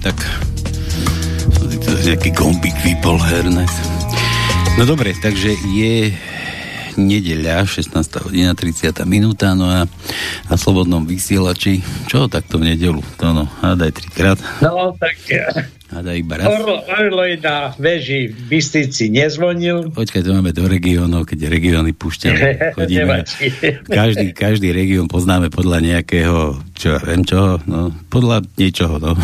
Tak som si to nejaký gombík vypol hernet. No dobre, takže je nedeľa, 16:30, no a na Slobodnom vysielači, čo takto v nedeľu? To no, hádaj trikrát. No, tak hádaj iba raz. Orlo je na veži v Bystrici nezvonil. Počkaj, to máme do regiónov, keď regióny púšťame, chodíme. Každý región poznáme podľa nejakého, čo ja viem čoho, no, podľa niečoho, no.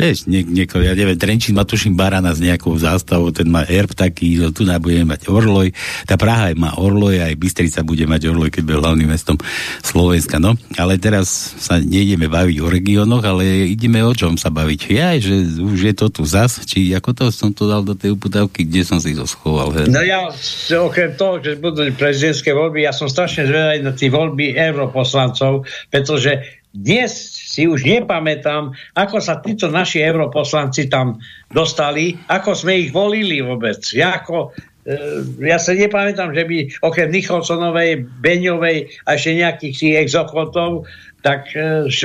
Vieš, niekoho, ja neviem, Trenčín má tuším barana s nejakou zástavou, ten má erb taký, no tu budeme mať orloj, tá Praha je orloj, aj Bystrica bude mať orloj, keď bude hlavným mestom Slovenska, no. Ale teraz sa nejdeme baviť o regiónoch, ale ideme o čom sa baviť. Jaj, že už je to tu zas, či ako to som to dal do tej uputavky, kde som si to schoval. He? No ja, okrem toho, že budú prezidentské voľby, ja som strašne zvedavý na tie voľby europoslancov, pretože dnes si už nepamätám, ako sa títo naši europoslanci tam dostali, ako sme ich volili vôbec. Ja sa nepamätám, že by okrem Nicholsonovej, Beňovej a ešte nejakých tých exokotov, tak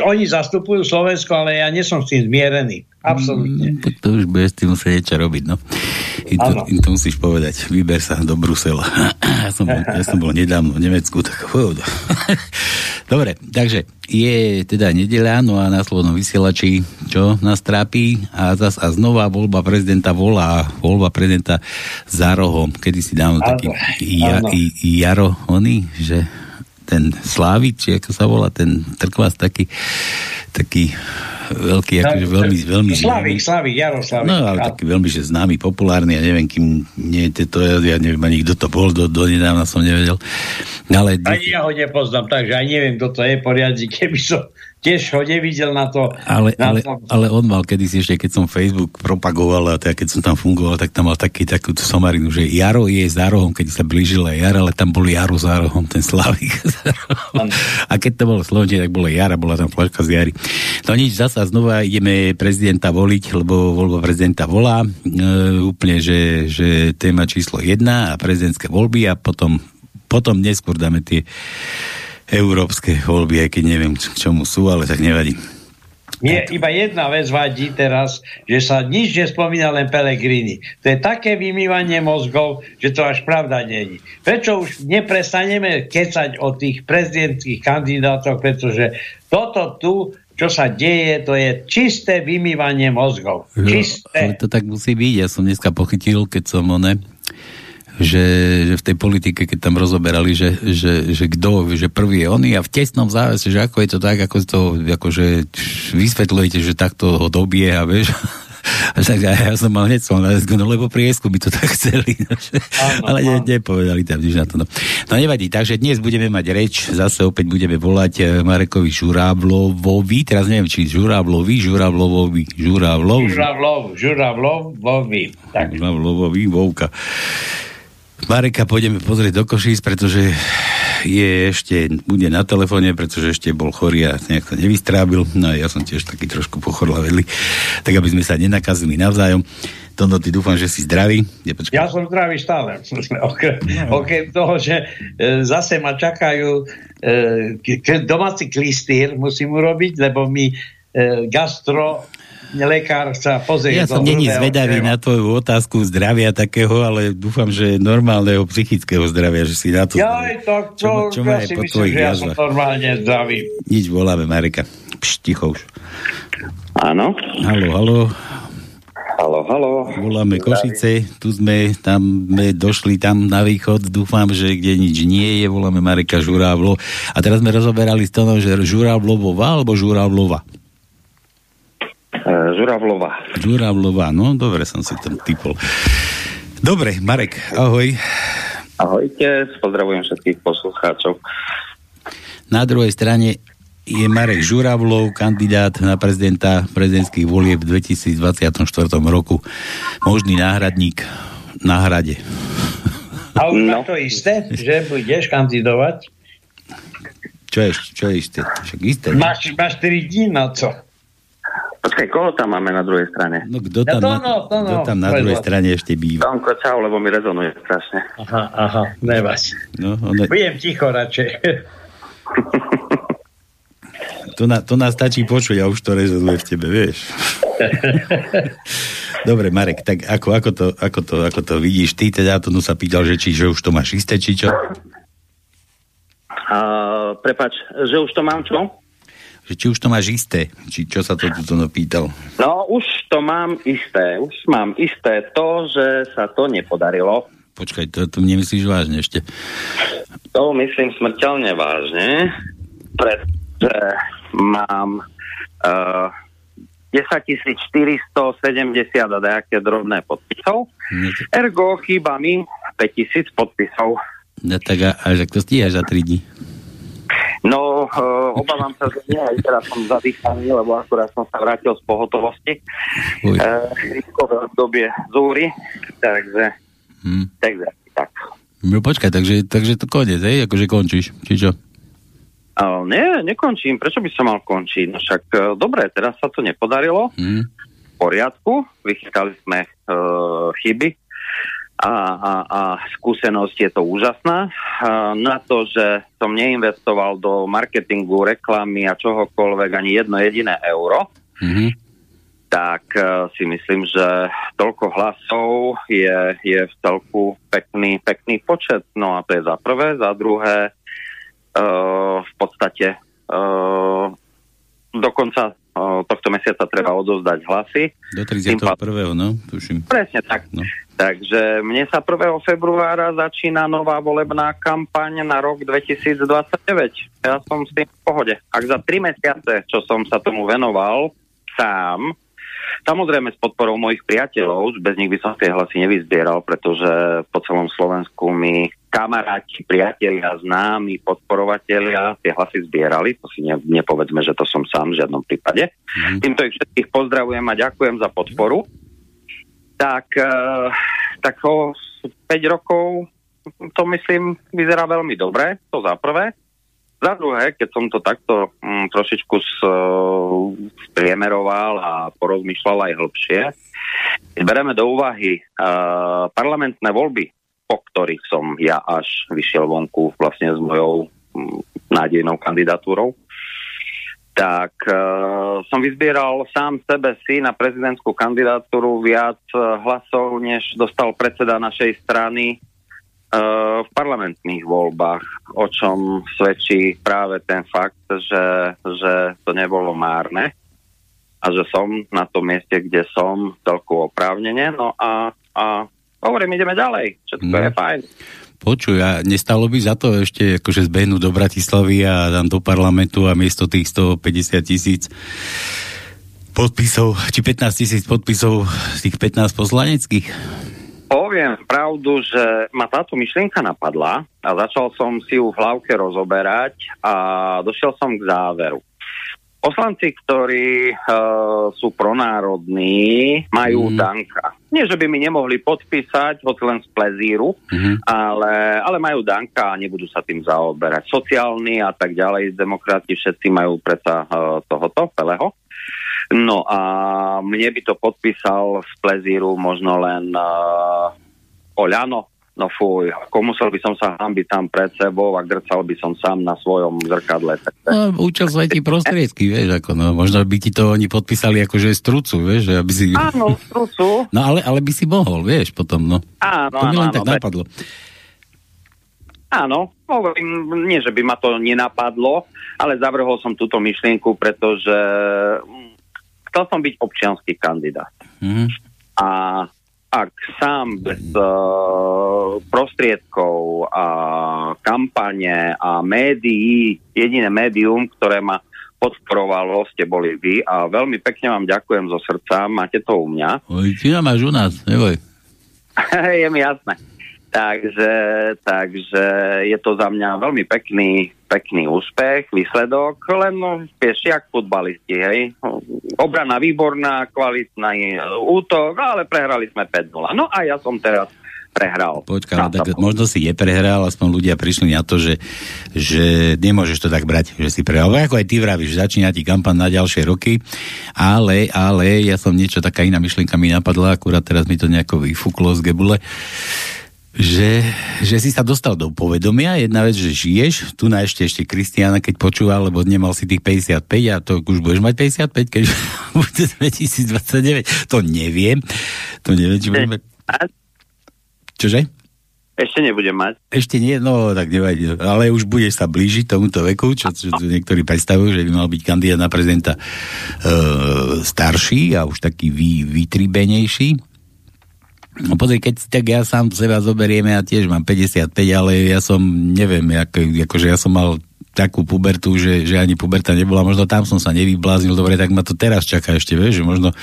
oni zastupujú Slovensko, ale ja nie som s tým zmierený. Absolútne. Tak to už bude s tým musieť niečo robiť, no. To musíš povedať. Vyber sa do Brusela. Ja som bol nedávno v Nemecku, tak dobre, takže je teda nedeľa, no a na Slobodnom vysielači, čo nás trápi a zas a znova voľba prezidenta za rohom. Kedy si dávno taký Jaro, že ten Slávič, či ako sa volá, ten trkvás taký veľký, akože veľmi Slávič, Jaroslav. No, ale taký veľmi, že známy, populárny, ja neviem, kým nie, to, ja neviem ani, kto to bol, donedávna som nevedel. Ale ani ja ho nepoznám, takže aj neviem, kto to je poriadne, keby som tiež ho nevidel na to. Ale on mal kedysi ešte, keď som Facebook propagoval a teda keď som tam fungoval, tak tam mal takú somarinu, že Jaro je za rohom, keď sa blížila jar, ale tam bol Jaro za rohom, ten Slavík za rohom. A keď to bolo Slovenčine, tak bola Jara, bola tam flaška z Jary. No nič, zasa znova ideme prezidenta voliť, lebo voľba prezidenta volá. Úplne, že téma číslo 1 a prezidentské voľby a potom neskôr dáme tie európske voľby, aj keď neviem, k čomu sú, ale tak nevadí. Nie, iba jedna vec vadí teraz, že sa nič nespomína, len Pellegrini. To je také vymývanie mozgov, že to až pravda nie je. Prečo už neprestaneme kecať o tých prezidentských kandidátoch, pretože toto tu, čo sa deje, to je čisté vymývanie mozgov. Čisté. To tak musí byť. Ja som dneska pochytil, keď som že v tej politike, keď tam rozoberali, že kto, že prvý je on a v tesnom závese, že ako je to tak, akože vysvetľujete, že takto ho dobieha, vieš. Takže ja som mal hneď no lebo priesku by to tak chceli. Ale nepovedali tam nič na to. No nevadí, takže dnes budeme mať reč, zase opäť budeme volať Marekovi Žuravlovovi, teraz neviem, či Žuravlovovi, Vovka. Mareka pôjdeme pozrieť do Košíc, pretože bude na telefóne, pretože ešte bol chorý a nejak sa nevystrábil. No a ja som tiež taký trošku pochorlavedlý. Tak, aby sme sa nenakazili navzájom. Tono, ty dúfam, že si zdravý. Ja som zdravý stále. Okrem toho, že zase ma čakajú domáci klistýr musím urobiť, lebo mi lekár sa pozrie. Ja som není zvedavý na tvoju otázku zdravia takého, ale dúfam, že normálneho psychického zdravia, že si na to... Ja aj to, čo ja si myslím, že ja som normálne zdravý. Nič, voláme Mareka. Ticho už. Áno? Haló. Voláme Košice, tu sme, došli na východ, dúfam, že kde nič nie je, voláme Mareka Žuravlo. A teraz sme rozoberali s Tonom, že Žuravlovová alebo Žuravlova? Žuravlova, no dobre som si tam typol. Dobre, Marek, ahoj. Ahojte, pozdravujem všetkých poslucháčov. Na druhej strane je Marek Žuravlov, kandidát na prezidenta prezidentských volieb v 2024 roku. Možný náhradník na hrade. A už na to isté, že budeš kandidovať? Čo je isté? Však isté. Máš 4 dní na co? Počkaj, koho tam máme na druhej strane? No kto tam, na druhej strane ešte býva? Danko, čau, lebo mi rezonuje strašne. Aha, nevadí. No, budem ticho radšej. To nás stačí počuť a už to rezonuje v tebe, vieš. Dobre, Marek, tak ako to vidíš ty, teda to sa pýtal, že či že už to máš isté, či čo? Prepáč, že už to mám čo? Že či už to máš isté, či čo sa to tuto pýtal? No, už to mám isté. Už mám isté to, že sa to nepodarilo. Počkaj, to nemyslíš vážne ešte? To myslím smrteľne vážne, pretože mám 10 470 a nejaké drobné podpisov, ergo chýba mi 5000 podpisov. No tak a ako stíhaš za 3 dní? No, obávam sa, že nie, aj teraz som zadýchaný, lebo akurát som sa vrátil z pohotovosti. Chrítkové obdobie zúry, takže tak. No počkaj, takže to koniec, hej? Akože končíš, či čo? Nie, nekončím. Prečo by som mal končiť? No však, dobre, teraz sa to nepodarilo. V poriadku, vychytali sme chyby a skúsenosť je to úžasná. Na to, že som neinvestoval do marketingu, reklamy a čohokoľvek ani jedno jediné euro, tak si myslím, že toľko hlasov je v celku pekný počet. No a to je za prvé, za druhé v podstate do konca tohto mesiaca treba odovzdať hlasy. Do 31. no? Tuším. Presne tak. No. Takže mne sa 1. februára začína nová volebná kampaň na rok 2029. Ja som s tým v pohode. Ak za 3 mesiace, čo som sa tomu venoval sám, samozrejme s podporou mojich priateľov, bez nich by som tie hlasy nevyzbieral, pretože po celom Slovensku mi kamaráti, priatelia, známi, podporovatelia tie hlasy zbierali, to si nepovedzme, že to som sám v žiadnom prípade. Týmto ich všetkých pozdravujem a ďakujem za podporu. Tak o 5 rokov to myslím vyzerá veľmi dobre, to za prvé. Za druhé, keď som to takto trošičku spriemeroval a porozmýšľal aj hĺbšie, keď bereme do úvahy parlamentné voľby, po ktorých som ja až vyšiel vonku vlastne s mojou nádejnou kandidatúrou, tak som vyzbieral sám sebe si na prezidentskú kandidatúru viac hlasov, než dostal predseda našej strany v parlamentných voľbách, o čom svedčí práve ten fakt, že to nebolo márne a že som na tom mieste, kde som, celkovo oprávnene. No a hovorím, ideme ďalej, všetko je fajn. Počuj, a nestalo by za to ešte akože zbehnú do Bratislavy a tam do parlamentu a miesto tých 150 000 podpisov, či 15 000 podpisov tých 15 poslaneckých? Poviem pravdu, že ma táto myšlienka napadla a začal som si ju v hlavke rozoberať a došiel som k záveru. Poslanci, ktorí sú pronárodní, majú Danka. Nie, že by mi nemohli podpísať, hoci len z plezíru, ale majú Danka a nebudú sa tým zaoberať. Sociálni a tak ďalej, demokrati, všetci majú preca tohoto Peleho. No a mne by to podpísal z plezíru možno len Oľano. No fuj, musel by som sa hambiť tam pred sebou a grcal by som sám na svojom zrkadle. No, účel svätí prostriedky, vieš, ako no, možno by ti to oni podpísali akože strucu, vieš, že aby si... Áno, strucu. No ale by si mohol, vieš, potom, no. Áno, to mi len tak napadlo. Áno, hovorím, nie, že by ma to nenapadlo, ale zavrhol som túto myšlienku, pretože chcel som byť občiansky kandidát. A ak sám bez prostriedkov a kampane a médií, jediné médium, ktoré ma podporovalo, ste boli vy a veľmi pekne vám ďakujem zo srdca, máte to u mňa. Oj, ty nám máš u nás, neboj. Je mi jasné. Takže je to za mňa veľmi pekný úspech, výsledok, len piešiak futbalisti, hej. Obrana výborná, kvalitný útok, ale prehrali sme 5-0. No a ja som teraz prehral. Počkaj, tak možno si neprehral, aspoň ľudia prišli na to, že nemôžeš to tak brať, že si prehral. Ako aj ty vravíš, začína ti kampaň na ďalšie roky, ale ja som taká iná myšlienka mi napadla, akurát teraz mi to nejako vyfúklo z gebule. že si sa dostal do povedomia. Jedna vec, že žiješ, tu na ešte Kristiána, keď počúval, lebo nemal si tých 55 a to už budeš mať 55, keď bude 2029. To neviem, či budeme... Čože? Ešte nebudem mať. Ešte nie, no tak nevadí. Ale už budeš sa blížiť tomuto veku, čo niektorí predstavujú, že by mal byť kandidát na prezidenta starší a už taký vytribenejší. No pozri, keď tak ja sám seba zoberieme, ja tiež mám 55, ale ja som, neviem, akože ja som mal takú pubertu, že ani puberta nebola, možno tam som sa nevybláznil, dobre, tak ma to teraz čaká ešte, vieš, že možno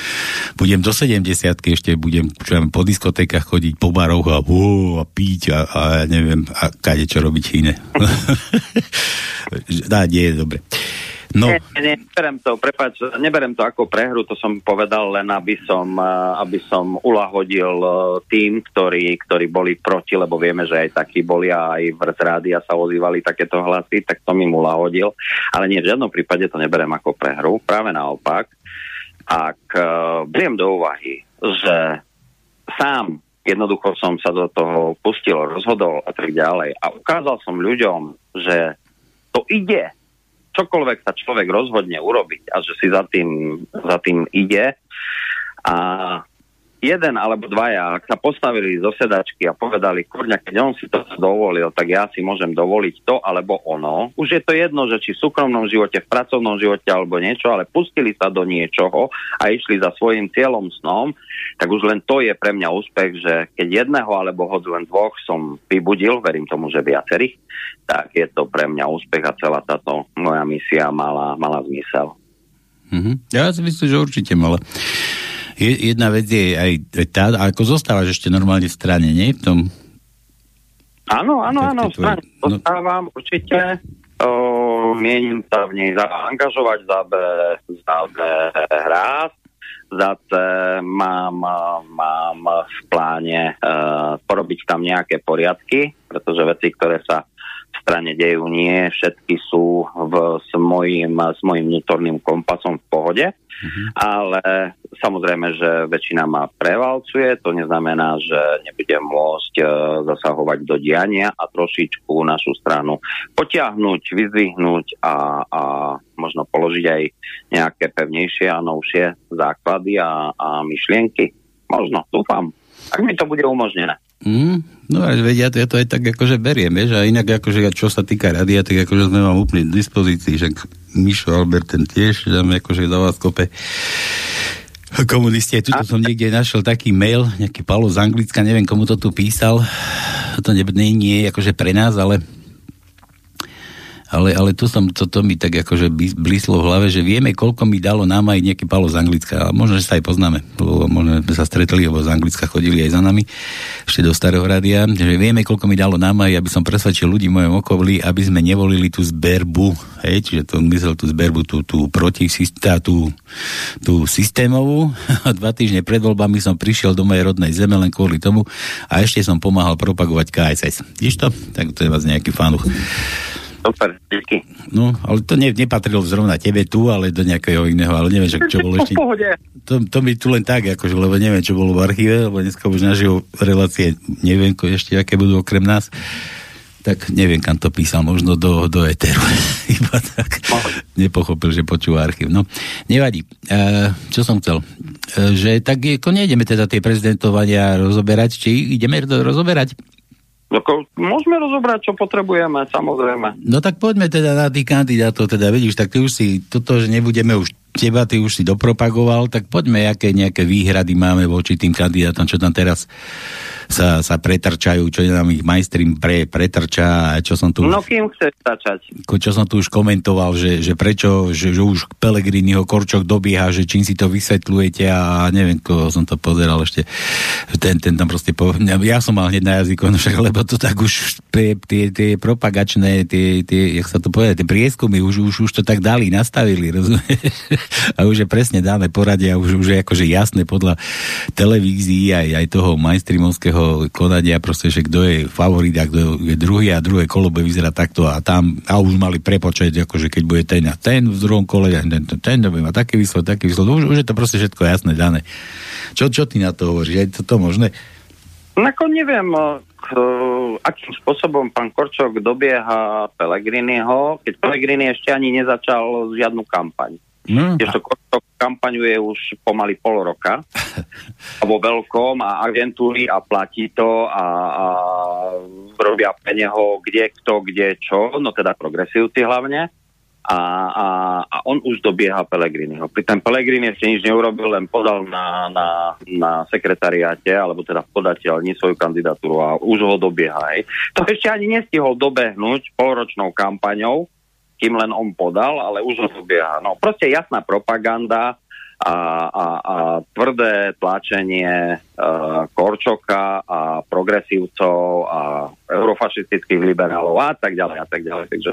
budem do 70-ky, ešte budem po diskotékach chodiť, po baroch a piť a neviem, a kade čo robiť iné. Dá, nie, dobre. No. Neberem to ako prehru, to som povedal len, aby som uľahodil tým, ktorí boli proti, lebo vieme, že aj takí boli a aj v rádiu sa ozývali takéto hlasy, tak som im uľahodil. Ale nie, v žiadnom prípade to neberem ako prehru, práve naopak. Ak beriem do úvahy, že sám jednoducho som sa do toho pustil, rozhodol a tak ďalej a ukázal som ľuďom, že to ide, čokoľvek sa človek rozhodne urobiť a že si za tým ide. A jeden alebo dvaja, ak sa postavili zo sedačky a povedali, kurňa, keď on si to dovolil, tak ja si môžem dovoliť to alebo ono. Už je to jedno, že či v súkromnom živote, v pracovnom živote alebo niečo, ale pustili sa do niečoho a išli za svojím cieľom, snom, tak už len to je pre mňa úspech, že keď jedného alebo hoď len dvoch som vybudil, verím tomu, že viacerých, tak je to pre mňa úspech a celá táto moja misia mala zmysel. Ja si myslím, že určite mala. Jedna vec je aj tá, ako zostávaš ešte normálne v strane, nie? V tom... Áno, v strane zostávam určite. Mienim sa v nej zaangažovať, zahrať. Zase mám v pláne porobiť tam nejaké poriadky, pretože veci, ktoré sa v strane dejú, nie všetky sú s mojím vnútorným kompasom v pohode, ale samozrejme, že väčšina ma prevalcuje, to neznamená, že nebudem môcť zasahovať do diania a trošičku našu stranu potiahnuť, vyzdvihnúť a možno položiť aj nejaké pevnejšie a novšie základy a myšlienky. Možno, dúfam, ak mi to bude umožnené. No a vedia, ja to aj tak akože beriem, vieš, a inak akože čo sa týka radia, tak akože sme vám úplne v dispozícii, že Mišo Albert ten tiež, tam akože za vás kope komunisti, aj tuto som niekde našiel taký mail, nejaký Paolo z Anglicka, neviem komu to tu písal, to nie je akože pre nás, ale tu som, to mi tak akože blíslo v hlave, že vieme, koľko mi dalo nám aj nejaký Pálo z Anglicka. A možno, že sa aj poznáme, lebo možno sme sa stretli, lebo z Anglicka chodili aj za nami, ešte do Starého rádia, že vieme, koľko mi dalo nám aj, aby som presvedčil ľudí v mojom okolí, aby sme nevolili tú zberbu, hej, čiže to myslel tú zberbu, tú proti tú systémovú. 2 týždne pred voľbami som prišiel do mojej rodnej zeme len kvôli tomu a ešte som pomáhal propagovať KSS. Vidíš to? Tak to je vás nejaký fanuch. Super, díky. No, ale to nepatrilo zrovna tebe tu, ale do nejakého iného, ale neviem, čo bolo ešte... To mi tu len tak, akože, lebo neviem, čo bolo v archíve, lebo dneska už naživo relácie, neviem, ešte aké budú okrem nás, tak neviem, kam to písal, možno do éteru. Iba tak nepochopil, že počúva archív. No, nevadí. Čo som chcel? Že tak nejdeme teda tie prezidentovania rozoberať, či ideme rozoberať? Môžeme rozobrať, čo potrebujeme, samozrejme. No tak poďme teda na tých kandidátov, teda vidíš, tak ty už si toto, že nebudeme už teba, ty už si dopropagoval, tak poďme, aké nejaké výhrady máme voči tým kandidátom, čo tam teraz sa pretrčajú, čo nám ich mainstream pretrča, čo som tu... No kým chceš začať? Čo som tu už komentoval, že prečo, že už Pellegriniho Korčok dobieha, že čím si to vysvetľujete a neviem, koho som to pozeral ešte, ten tam proste povedal, ja som mal hneď na jazyku, no však, lebo to tak už tie propagačné, tie, jak sa to povedal, tie prieskumy, už to tak dali, nastavili, rozumieš? A už je presne dáme poradia, už je akože jasné podľa televízií aj toho mainstreamovského konania, proste, že kto je favorit a kto je druhý a druhé kolo bude vyzerať takto a tam, a už mali prepočet, akože keď bude ten a ten v druhom kole a ten bude mať taký výsledok, už je to proste všetko jasné, dané. Čo ty na to hovoríš? Je to možné? Neviem, akým spôsobom pán Korčok dobieha Pellegriniho, keď Pellegrini ešte ani nezačal žiadnu kampaň. Tiežto Korčok kampaňuje už pomaly pol roka vo veľkom a agentúry a platí to a robia pre neho kde, kto, kde, čo, no teda progresívci hlavne a on už dobieha Pellegriniho. Pri tom Pellegrini ešte nič neurobil, len podal na sekretariáte, alebo teda v podateľni svoju kandidatúru a už ho dobieha aj. To ešte ani nestihol dobehnúť polročnou kampaňou, kým len on podal, ale už ho dobieha. No proste jasná propaganda a tvrdé tlačenie Korčoka a progresívcov a eurofašistických liberálov a tak ďalej a tak ďalej. Takže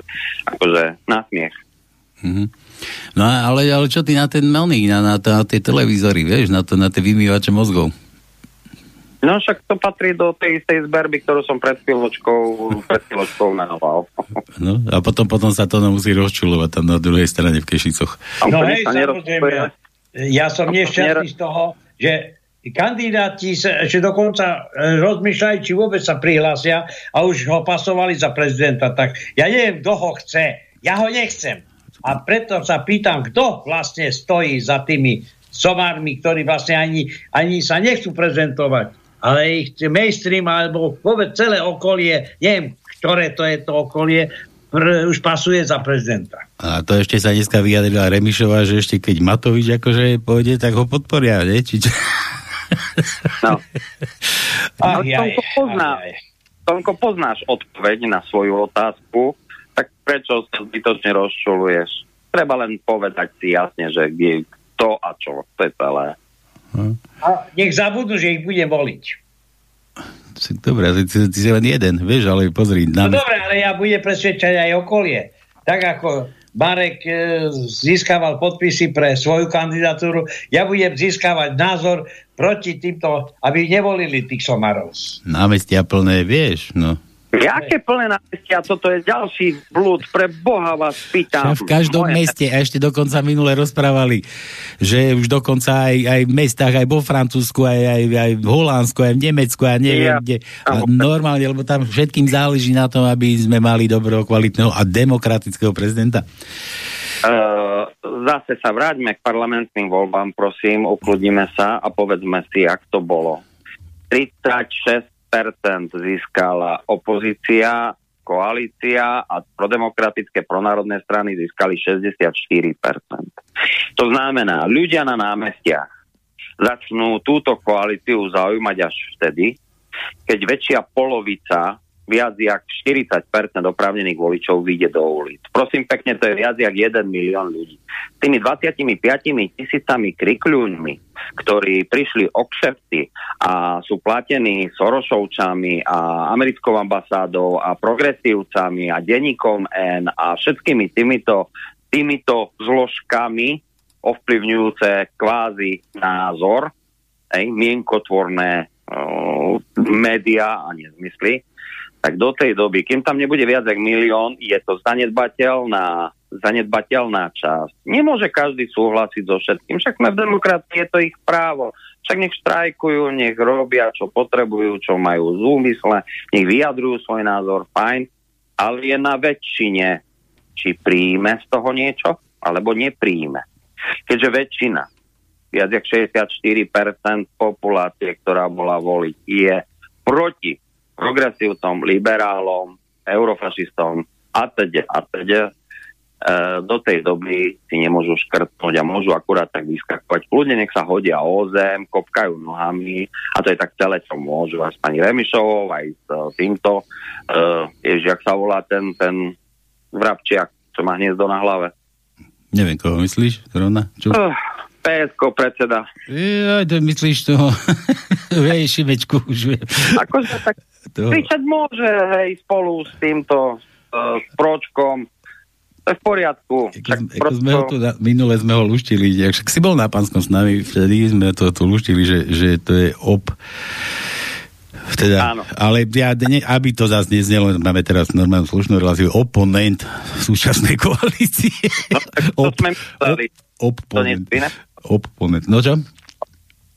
akože na smiech. Mm-hmm. No ale čo ty na ten melník, na tie televízory, vieš, na tie vymývače mozgov? No však to patrí do tej istej zberby, ktorú som pred chvíľočkou nával. No a potom sa to musí rozčulovať tam na druhej strane v Kešicoch. No hej, samozrejme. Ja som nešťastný z toho, že kandidáti ešte dokonca rozmýšľajú, či vôbec sa prihlásia a už ho pasovali za prezidenta. Tak ja neviem, kto ho chce. Ja ho nechcem. A preto sa pýtam, kto vlastne stojí za tými somármi, ktorí vlastne ani sa nechcú prezentovať. Ale ich mainstream, alebo vôbec celé okolie, neviem, ktoré to je to okolie, už pasuje za prezidenta. A to ešte sa dneska vyjadrila Remišová, že ešte keď Matovič akože pôjde, tak ho podporia, ne? Či... No. Tomko, poznáš odpoveď na svoju otázku, tak prečo sa zbytočne rozčuluješ? Treba len povedať si jasne, že to a čo, to je celé. A nech zabudnú, že ich bude voliť. Dobre, ty si len jeden, vieš, ale pozri. No dobre, ale ja budem presvedčať aj okolie. Tak ako Marek získaval podpisy pre svoju kandidatúru, ja budem získavať názor proti týmto, aby nevolili tých somarov. Námestia plné, vieš, no. Jaké plné námestia? Toto je ďalší blúd. Pre Boha vás pýtam. V každom meste, a ešte dokonca minule rozprávali, že už dokonca aj v mestách, aj vo Francúzsku, aj v Holandsku, aj v Nemecku, a neviem kde. A normálne, lebo tam všetkým záleží na tom, aby sme mali dobrého, kvalitného a demokratického prezidenta. Zase sa vráťme k parlamentným voľbám, prosím, ukludnime sa a povedzme si, jak to bolo. 36% získala opozícia, koalícia a prodemokratické pronárodné strany získali 64%. To znamená, ľudia na námestiach začnú túto koalíciu zaujímať až vtedy, keď väčšia polovica, viac jak 40% oprávnených voličov vyjde do ulic. Prosím pekne, to je viac jak 1 milión ľudí. S tými 25 000 krikľuňmi, ktorí prišli o kšefty a sú platení Sorošovčami a americkou ambasádou a progresívcami a denníkom N a všetkými týmito zložkami ovplyvňujúce kvázi názor, mienkotvorné médiá a nezmysly, tak do tej doby, kým tam nebude viac jak milión, je to zanedbateľná časť. Nemôže každý súhlasiť so všetkým, však sme v demokracii, je to ich právo. Však nech štrajkujú, nech robia, čo potrebujú, čo majú v úmysle, nech vyjadrujú svoj názor, fajn, ale je na väčšine, či príjme z toho niečo, alebo nepríjme. Keďže väčšina, viac jak 64% populácie, ktorá bola voliť, je proti progresívcom, liberálom, eurofašistom a teda do tej doby si nemôžu škrtnúť a môžu akurát tak vyskakovať. Kľudne nech sa hodia o zem, kopkajú nohami a to je tak celé, čo môžu. Aj s pani Remišovou, aj s týmto. Jak sa volá ten vrabčiak, čo má hniezdo na hlave. Neviem, koho myslíš, zrovna? Čo? PSK predseda. To myslíš toho? Hej, Šimečku už viem. Akože tak kričať môže, hej, spolu s týmto pročkom. To je v poriadku. Minule sme ho luštili, však si bol na Pánskom s nami, vtedy sme to tu luštili, že to je teda, ale aby to zase neznelo, máme teraz normálnu slušnú reláciu, oponent v súčasnej koalícii. No, to sme mysleli. Oponent. No čo?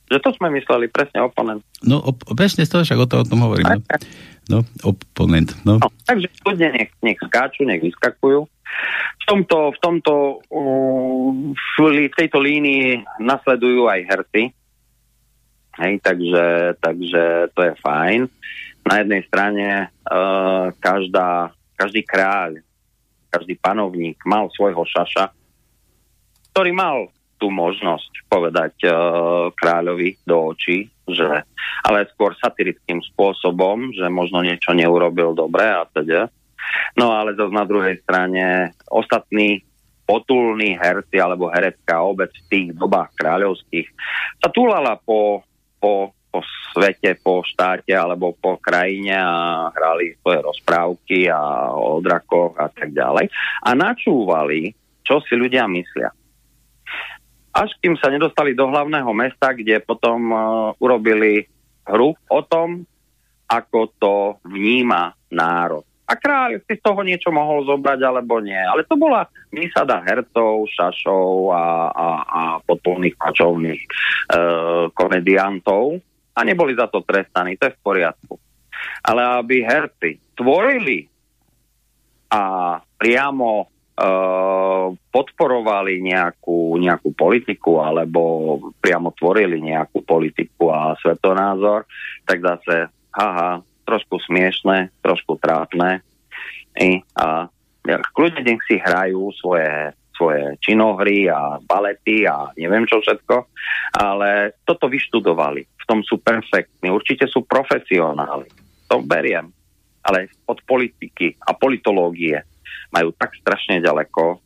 Že to sme mysleli, presne oponent. No presne z toho, však o tom hovorím. No. No, oponent, no. No, takže ľudia nech skáču, nech vyskakujú. V tejto línii nasledujú aj herci. Hej, takže to je fajn. Na jednej strane každý kráľ, každý panovník mal svojho šaša, ktorý mal tú možnosť povedať kráľovi do očí, že, ale skôr satirickým spôsobom, že možno niečo neurobil dobre a teda. No ale zase na druhej strane ostatní potulní herci alebo herecká obec v tých dobách kráľovských sa túlala po svete, po štáte alebo po krajine a hrali svoje rozprávky a o drakoch a tak ďalej a načúvali, čo si ľudia myslia. Až kým sa nedostali do hlavného mesta, kde potom urobili hru o tom, ako to vníma národ. A kráľ si z toho niečo mohol zobrať, alebo nie. Ale to bola výsada hercov, šašov a potulných pačovných komediantov a neboli za to trestaní. To je v poriadku. Ale aby herci tvorili a priamo podporovali nejakú politiku alebo priamo tvorili nejakú politiku a svetonázor, tak zase haha, trošku smiešné, trošku trápne. A kľudne nech si hrajú svoje činohry a balety a neviem čo všetko, ale toto vyštudovali. V tom sú perfektní, určite sú profesionáli. To beriem. Ale od politiky a politológie majú tak strašne ďaleko,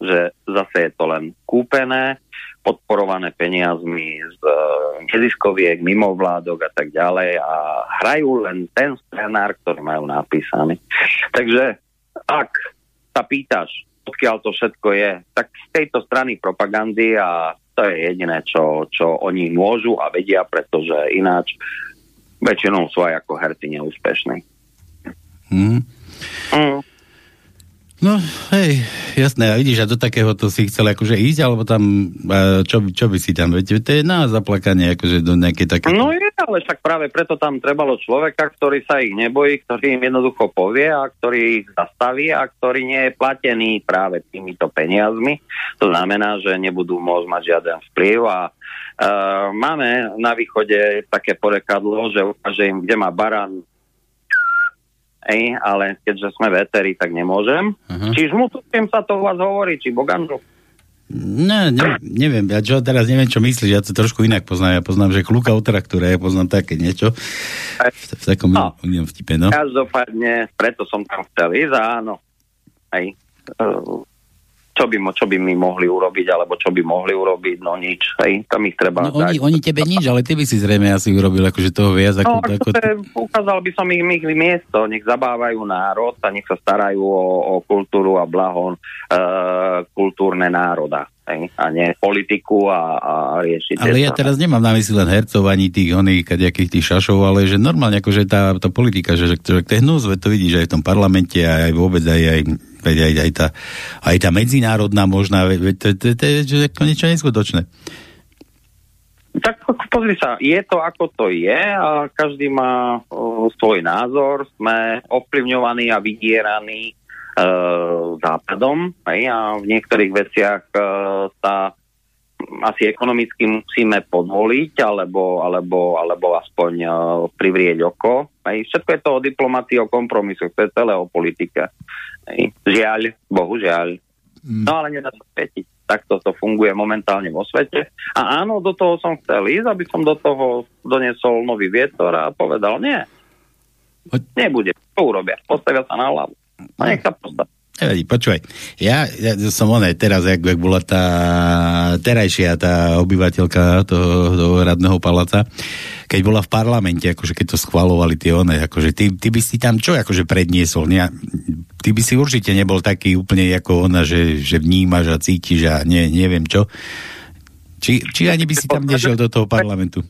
že zase je to len kúpené, podporované peniazmi z neziskoviek, mimovládok a tak ďalej a hrajú len ten scenár, ktorý majú napísaný. Takže ak sa pýtaš, odkiaľ to všetko je, tak z tejto strany propagandy a to je jediné, čo oni môžu a vedia, pretože ináč väčšinou sú aj ako herci neúspešní. No, hej, jasné, a vidíš, a do takéhoto si chcel akože ísť, alebo tam, čo by si tam, veď to je na zaplakanie, akože do nejakej také... No je, ale však práve preto tam trebalo človeka, ktorý sa ich nebojí, ktorý im jednoducho povie a ktorý ich zastaví a ktorý nie je platený práve týmito peniazmi. To znamená, že nebudú môcť mať žiaden vplyv a máme na východe také porekadlo, že ukáže im, kde má barán. Ej, ale keďže sme veteri, tak nemôžem. Aha. Čiž mu sa to u vás hovorí, či Bogandu? No, neviem. Ja teraz neviem, čo myslíš. Ja to trošku inak poznám. Ja poznám, že kluka od traktora. Ja poznám také niečo. V takom inom vtipe, no. Každopádne, preto som tam chcel ísť a áno. Ej. Čo by mi mohli urobiť, alebo čo by mohli urobiť, no nič, hej, tam ich treba no, dať. Oni tebe nič, ale ty by si zrejme asi urobil akože toho viac. No, ako ukázal by som ich miesto, nech zabávajú národ a nech sa starajú o kultúru a blaho kultúrne národa, hej, a nie politiku a riešiť. Ale ja teraz nemám na mysli len hercov, ani tých oných, kadejakých tých šašov, ale že normálne akože tá politika, že to je hnus, to vidíš aj v tom parlamente, aj vôbec, aj tá medzinárodná možná, to je niečo neskutočné. Tak pozri sa, je to ako to je a každý má svoj názor, sme ovplyvňovaní a vydieraní západom, hej, a v niektorých veciach sa asi ekonomicky musíme podvoliť alebo aspoň privrieť oko. Hej. Všetko je to o diplomatii, o kompromisoch, to je celé o politike. Hej. Žiaľ, bohužiaľ. No ale nedá sa spätiť. Takto to funguje momentálne vo svete. A áno, do toho som chcel ísť, aby som do toho doniesol nový vietor a povedal, nie, nebude, to urobia. Postavia sa na hlavu. A nech sa postaví. Počúvaj, ja som teraz, jak bola tá terajšia, tá obyvateľka toho radného paláca, keď bola v parlamente, akože keď to schvalovali tie akože ty by si tam čo akože predniesol? Ty by si určite nebol taký úplne ako ona, že vnímaš a cítiš a neviem čo. Či ani by si tam nešiel do toho parlamentu?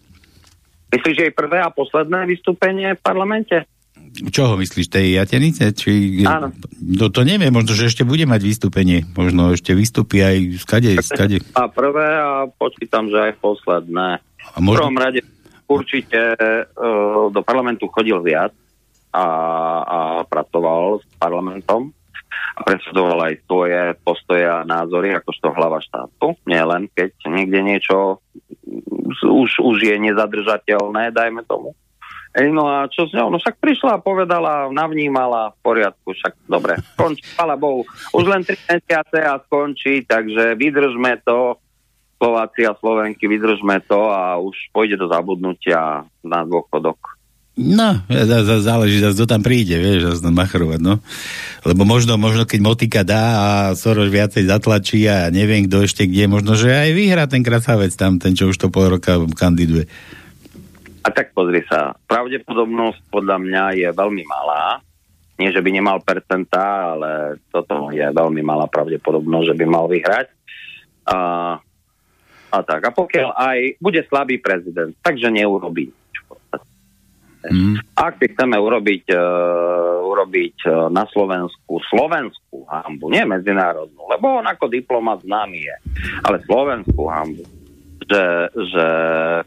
Myslíš, že je prvé a posledné vystúpenie v parlamente? Čoho myslíš, tej Jatenice? Či... Áno. No to neviem, možno, že ešte bude mať vystúpenie. Možno ešte vystúpi aj skade. A prvé a počítam, že aj posledné. V prvom rade určite do parlamentu chodil viac. a pracoval s parlamentom a presadoval aj svoje postoje a názory akožto hlava štátu. Nie len keď niekde niečo už je nezadržateľné, dajme tomu. No a čo s ňou? No však prišla, povedala, navnímala, v poriadku, však dobre, končí, chvála Bohu. Už len 3 mesiace a skončí, takže vydržme to, Slováci a Slovenky, vydržme to a už pôjde do zabudnutia na dôchodok. No, záleží, kto tam príde, vieš, zase machrovať, no. Lebo možno, keď Motika dá a Soros viacej zatlačí a neviem, kto ešte kde, možno, že aj vyhrá ten krasavec tam, ten, čo už to pol roka kandiduje. A tak pozri sa, pravdepodobnosť podľa mňa je veľmi malá. Nie, že by nemal percentá, ale toto je veľmi malá pravdepodobnosť, že by mal vyhrať. A tak, a pokiaľ aj bude slabý prezident, takže neurobí. Ak chceme urobiť na Slovensku slovenskú hanbu, nie medzinárodnú, lebo on ako diplomat známy je, ale slovenskú hanbu, že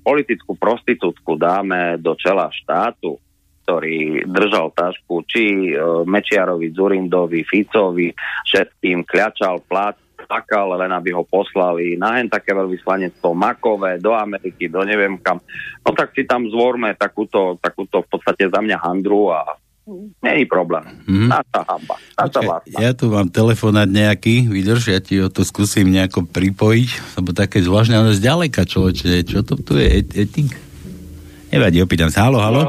politickú prostitútku dáme do čela štátu, ktorý držal tašku či Mečiarovi, Dzurindovi, Ficovi, všetkým kľačal, plakal, len aby ho poslali na hen také veľvyslanectvo makové, do Ameriky, do neviem kam. No tak si tam zvorme takúto v podstate za mňa handru a není problém. Tá hamba. Ja tu mám telefonát nejaký, vydrž, ja ti ho to skúsim nejako pripojiť, lebo také zvláštne, ale zďaleka, človeče, čo to tu je, etik? Nevadí, opýtam sa. Haló?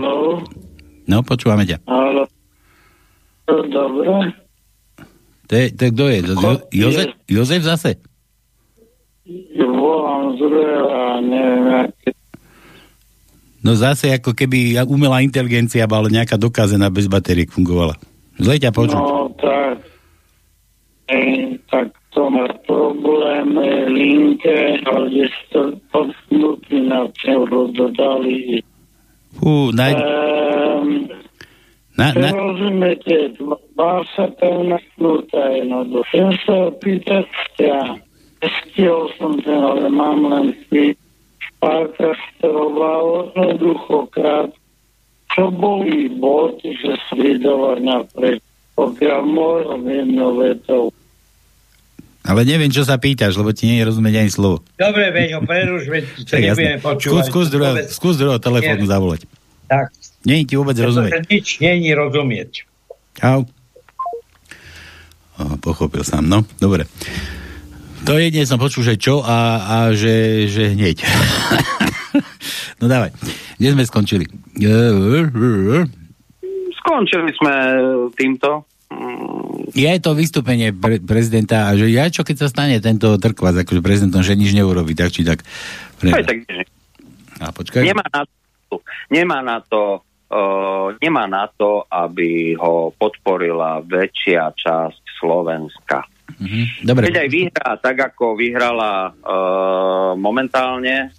No, počúvame ťa. Haló. Dobre. To kto je? Jozef zase? Volám zle a neviem, aké. No zase ako keby umelá inteligencia, ale nejaká dokázaná bez batériek fungovala. Zle ťa počuť. No tak. Tak to má problém linke, ale ste podnutí na celú dodali. Rozumiete, má sa pevná knúta jednoducho. Chcem sa opýtať, ja stiel som ten, ale mám len párka stroval jednoduchokrát, čo boli bod, že sledovania pre programov jednou vetou. Ale neviem, čo sa pýtaš, lebo ti nie je rozumieť ani slovo. Dobre, veď ho preruš, veď ti čo nebudeme počúvať. Skús druhého telefónu zavolať. Tak. Nie ti vôbec rozumieť. Nič nie je rozumieť. Čau. Pochopil sám, no. Dobre. To jedine som počul, že čo a že hneď. No dávaj. Kde sme skončili? Skončili sme týmto. Je to vystúpenie prezidenta, že ja čo keď sa stane tento trkvác, akože prezidentom, že nič neurobí, tak či tak. A počkaj. Nemá na to, aby ho podporila väčšia časť Slovenska. Dobre. Keď aj vyhrá, tak ako vyhrala momentálne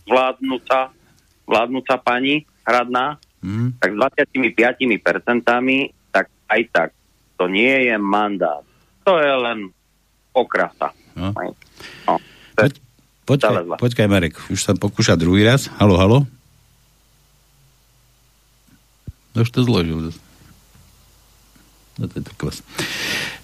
vládnúca pani Hradná, tak 25%, tak aj tak. To nie je mandát. To je len okrasa. No. No. Počkaj, Marek, už sa pokúša druhý raz. Haló? Už to zložil.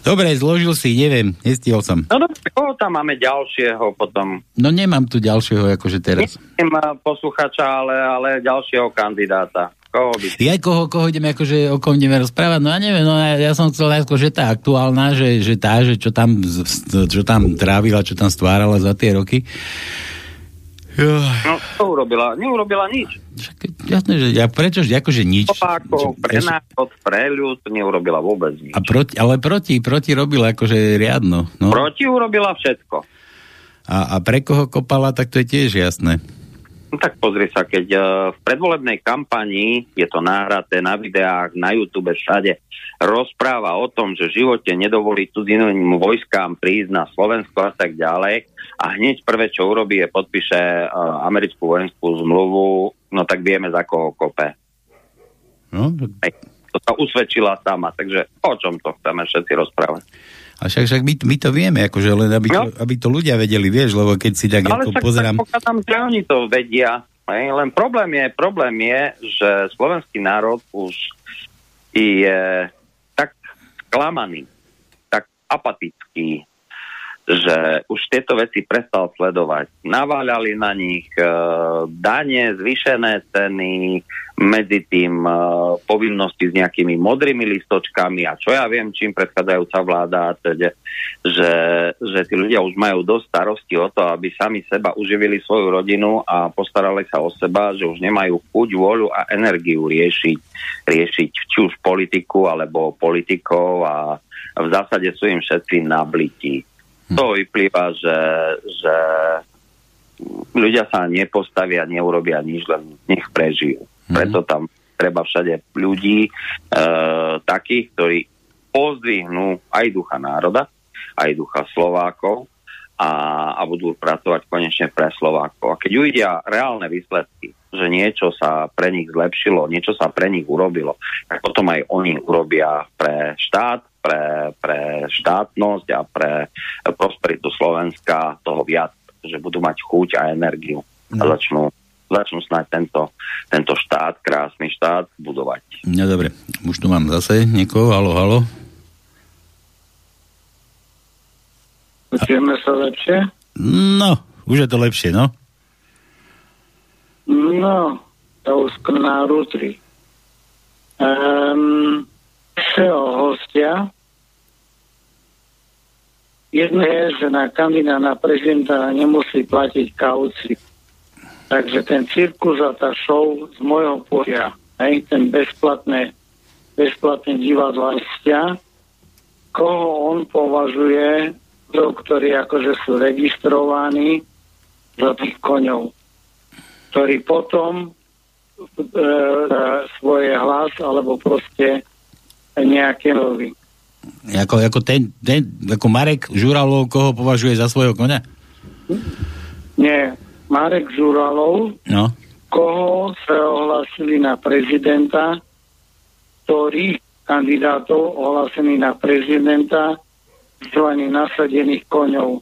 Dobre, zložil si, neviem, nestihol som. No dobre, koho tam máme ďalšieho potom? No nemám tu ďalšieho, akože teraz. Nemám posluchača, ale ďalšieho kandidáta. Koho by... Ja koho ideme, akože o kom ideme rozprávať? No ja neviem, ja som chcel najskôr, že tá aktuálna, že čo tam trávila, čo tam stvárala za tie roky. No, to urobila? Neurobila nič. Jasné, že ja prečože, akože nič. Opákov, pre národ, pre ľud neurobila vôbec nič. Ale proti robila akože riadno. No. Proti urobila všetko. A pre koho kopala, tak to je tiež jasné. No tak pozri sa, keď v predvolebnej kampanii, je to nahraté na videách, na YouTube, všade, rozpráva o tom, že v živote nedovolí cudziným vojskám prísť na Slovensko a tak ďalej a hneď prvé, čo urobí, je podpíše americkú vojenskú zmluvu, no tak vieme, za koho kope. No. To sa usvedčila sama, takže o čom to chceme všetci rozprávať? A však my to vieme, akože len aby to ľudia vedeli, vieš, lebo keď si tak ako pozerám... Ale tak že oni to vedia. Len problém je, že slovenský národ už je tak sklamaný, tak apatický, že už tieto veci prestal sledovať. Naváľali na nich dane, zvýšené ceny, medzi tým povinnosti s nejakými modrými listočkami a čo ja viem, čím predchádzajúca vláda, teda, že tí ľudia už majú dosť starosti o to, aby sami seba uživili svoju rodinu a postarali sa o seba, že už nemajú chuť, vôľu a energiu riešiť či už politiku alebo politikov a v zásade sú im všetci nablití. To vyplýva, že ľudia sa nepostavia, neurobia nič, len nech prežijú. Preto tam treba všade ľudí takých, ktorí pozdvihnú aj ducha národa, aj ducha Slovákov a budú pracovať konečne pre Slovákov. A keď uvidia reálne výsledky, že niečo sa pre nich zlepšilo, niečo sa pre nich urobilo, tak potom aj oni urobia pre štát, pre štátnosť a pre prosperitu Slovenska toho viac, že budú mať chuť a energiu a začnú snáď tento štát, krásny štát, budovať. No dobre, už tu mám zase niekoho, halo. Počujeme sa lepšie? No, už je to lepšie, no. No, to už na rútri. Hostia. Jedno je, že na kandidáta na prezidenta nemusí platiť kauciu. Takže ten cirkus a tá show z môjho pohľadu, ten bezplatné divadlo hostia, koho on považuje, ktorí akože sú registrovaní za tých koňov, ktorí potom svoje hlas alebo proste nejaké nový. Ako Marek Žuravlov, koho považuje za svojho koňa? Nie, Marek Žuravlov, no. Koho sa ohlasili na prezidenta, ktorých kandidátov ohlasení na prezidenta zvaní nasadených koňov.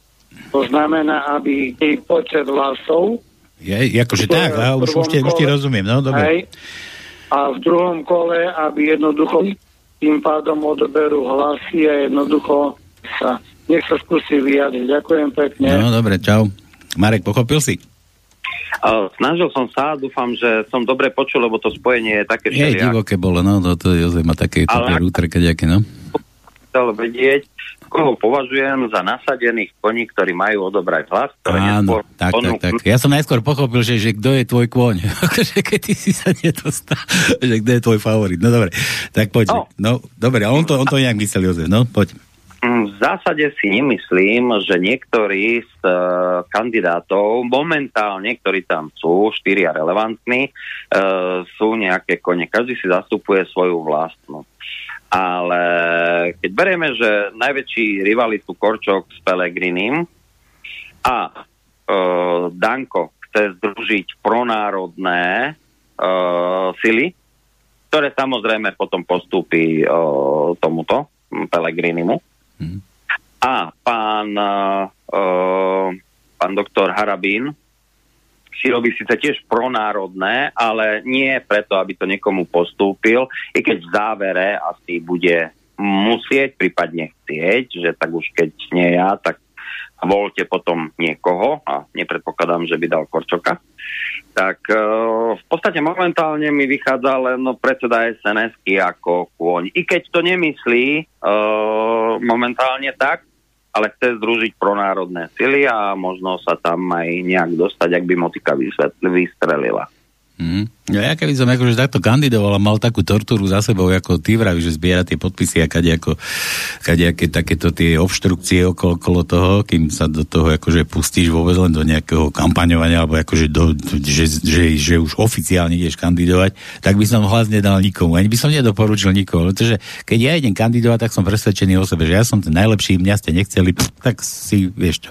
To znamená, aby ich počet hlasov... Akože tak, už ti rozumiem. No, dobre. A v druhom kole, aby jednoducho tým pádom odoberú hlasy a jednoducho sa nech sa skúsi vyjadriť. Ďakujem pekne. No dobre, čau. Marek, pochopil si? Snažil som sa, dúfam, že som dobre počul, lebo to spojenie je také... Je divoké bolo, no to Jozef má také rútre, keďaké, no. Chcel vedieť, koho považujem za nasadených koní, ktorí majú odobrať hlas. Áno, tak. Ja som najskôr pochopil, že kto je tvoj kôň. Keď ty si sa nedostal, že kto je tvoj favorit. No dobre, tak poď. No dobre, a on to nejak myslel, Jozef. No, poď. V zásade si nemyslím, že niektorí z kandidátov, momentálne, ktorí tam sú, 4 relevantní, sú nejaké kone. Každý si zastupuje svoju vlastnú. Ale keď berieme, že najväčší rivali sú Korčok s Pellegrinim a Danko chce združiť pronárodné sily, ktoré samozrejme potom postúpi tomuto Pellegrinimu. A pán doktor Harabín si robí síce tiež pronárodné, ale nie preto, aby to niekomu postúpil, i keď v závere asi bude musieť, prípadne chcieť, že tak už keď nie ja, tak voľte potom niekoho a nepredpokladám, že by dal Korčoka. Tak v podstate momentálne mi vychádza len predseda SNS-ky ako kôň. I keď to nemyslí momentálne tak, ale chce združiť pronárodné sily a možno sa tam aj nejak dostať, ak by motika vystrelila. Ja keby som akože takto kandidoval a mal takú tortúru za sebou, ako ty vravíš, že zbiera tie podpisy a kadejaké takéto tie obštrukcie okolo toho, kým sa do toho akože pustíš vôbec len do nejakého kampaňovania, alebo akože že už oficiálne ideš kandidovať, tak by som hlas nedal nikomu, ani by som nedoporučil nikomu, pretože keď ja idem kandidovať, tak som presvedčený o sebe, že ja som ten najlepší, mňa ste nechceli, tak si, vieš čo,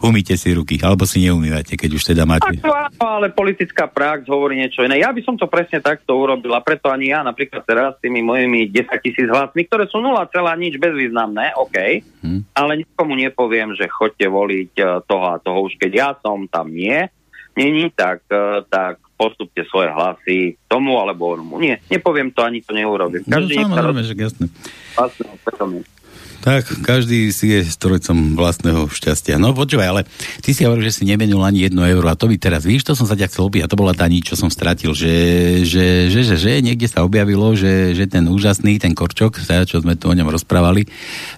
umýte si ruky, alebo si neumývate, keď už teda máte. Ale politická prax hovorí niečo iné. Ja by som to presne takto urobil a preto ani ja napríklad teraz s tými mojimi 10 000 hlasmi, ktoré sú 0, nič bezvýznamné, OK, ale nikomu nepoviem, že choďte voliť toho a toho, už keď ja som tam nie, tak postupte svoje hlasy tomu alebo onomu. Nie, nepoviem to, ani to neurobím. Každý no, samozrejme, že jasné. Tak, každý si je strojcom vlastného šťastia. No počúvaj, ale ty si hovoril, že si nemenil ani 1 euro a to mi teraz, víš, to som sa ťa chcel obíjať, to bola tá nič, čo som stratil, že niekde sa objavilo, že ten úžasný, ten Korčok, čo sme tu o ňom rozprávali,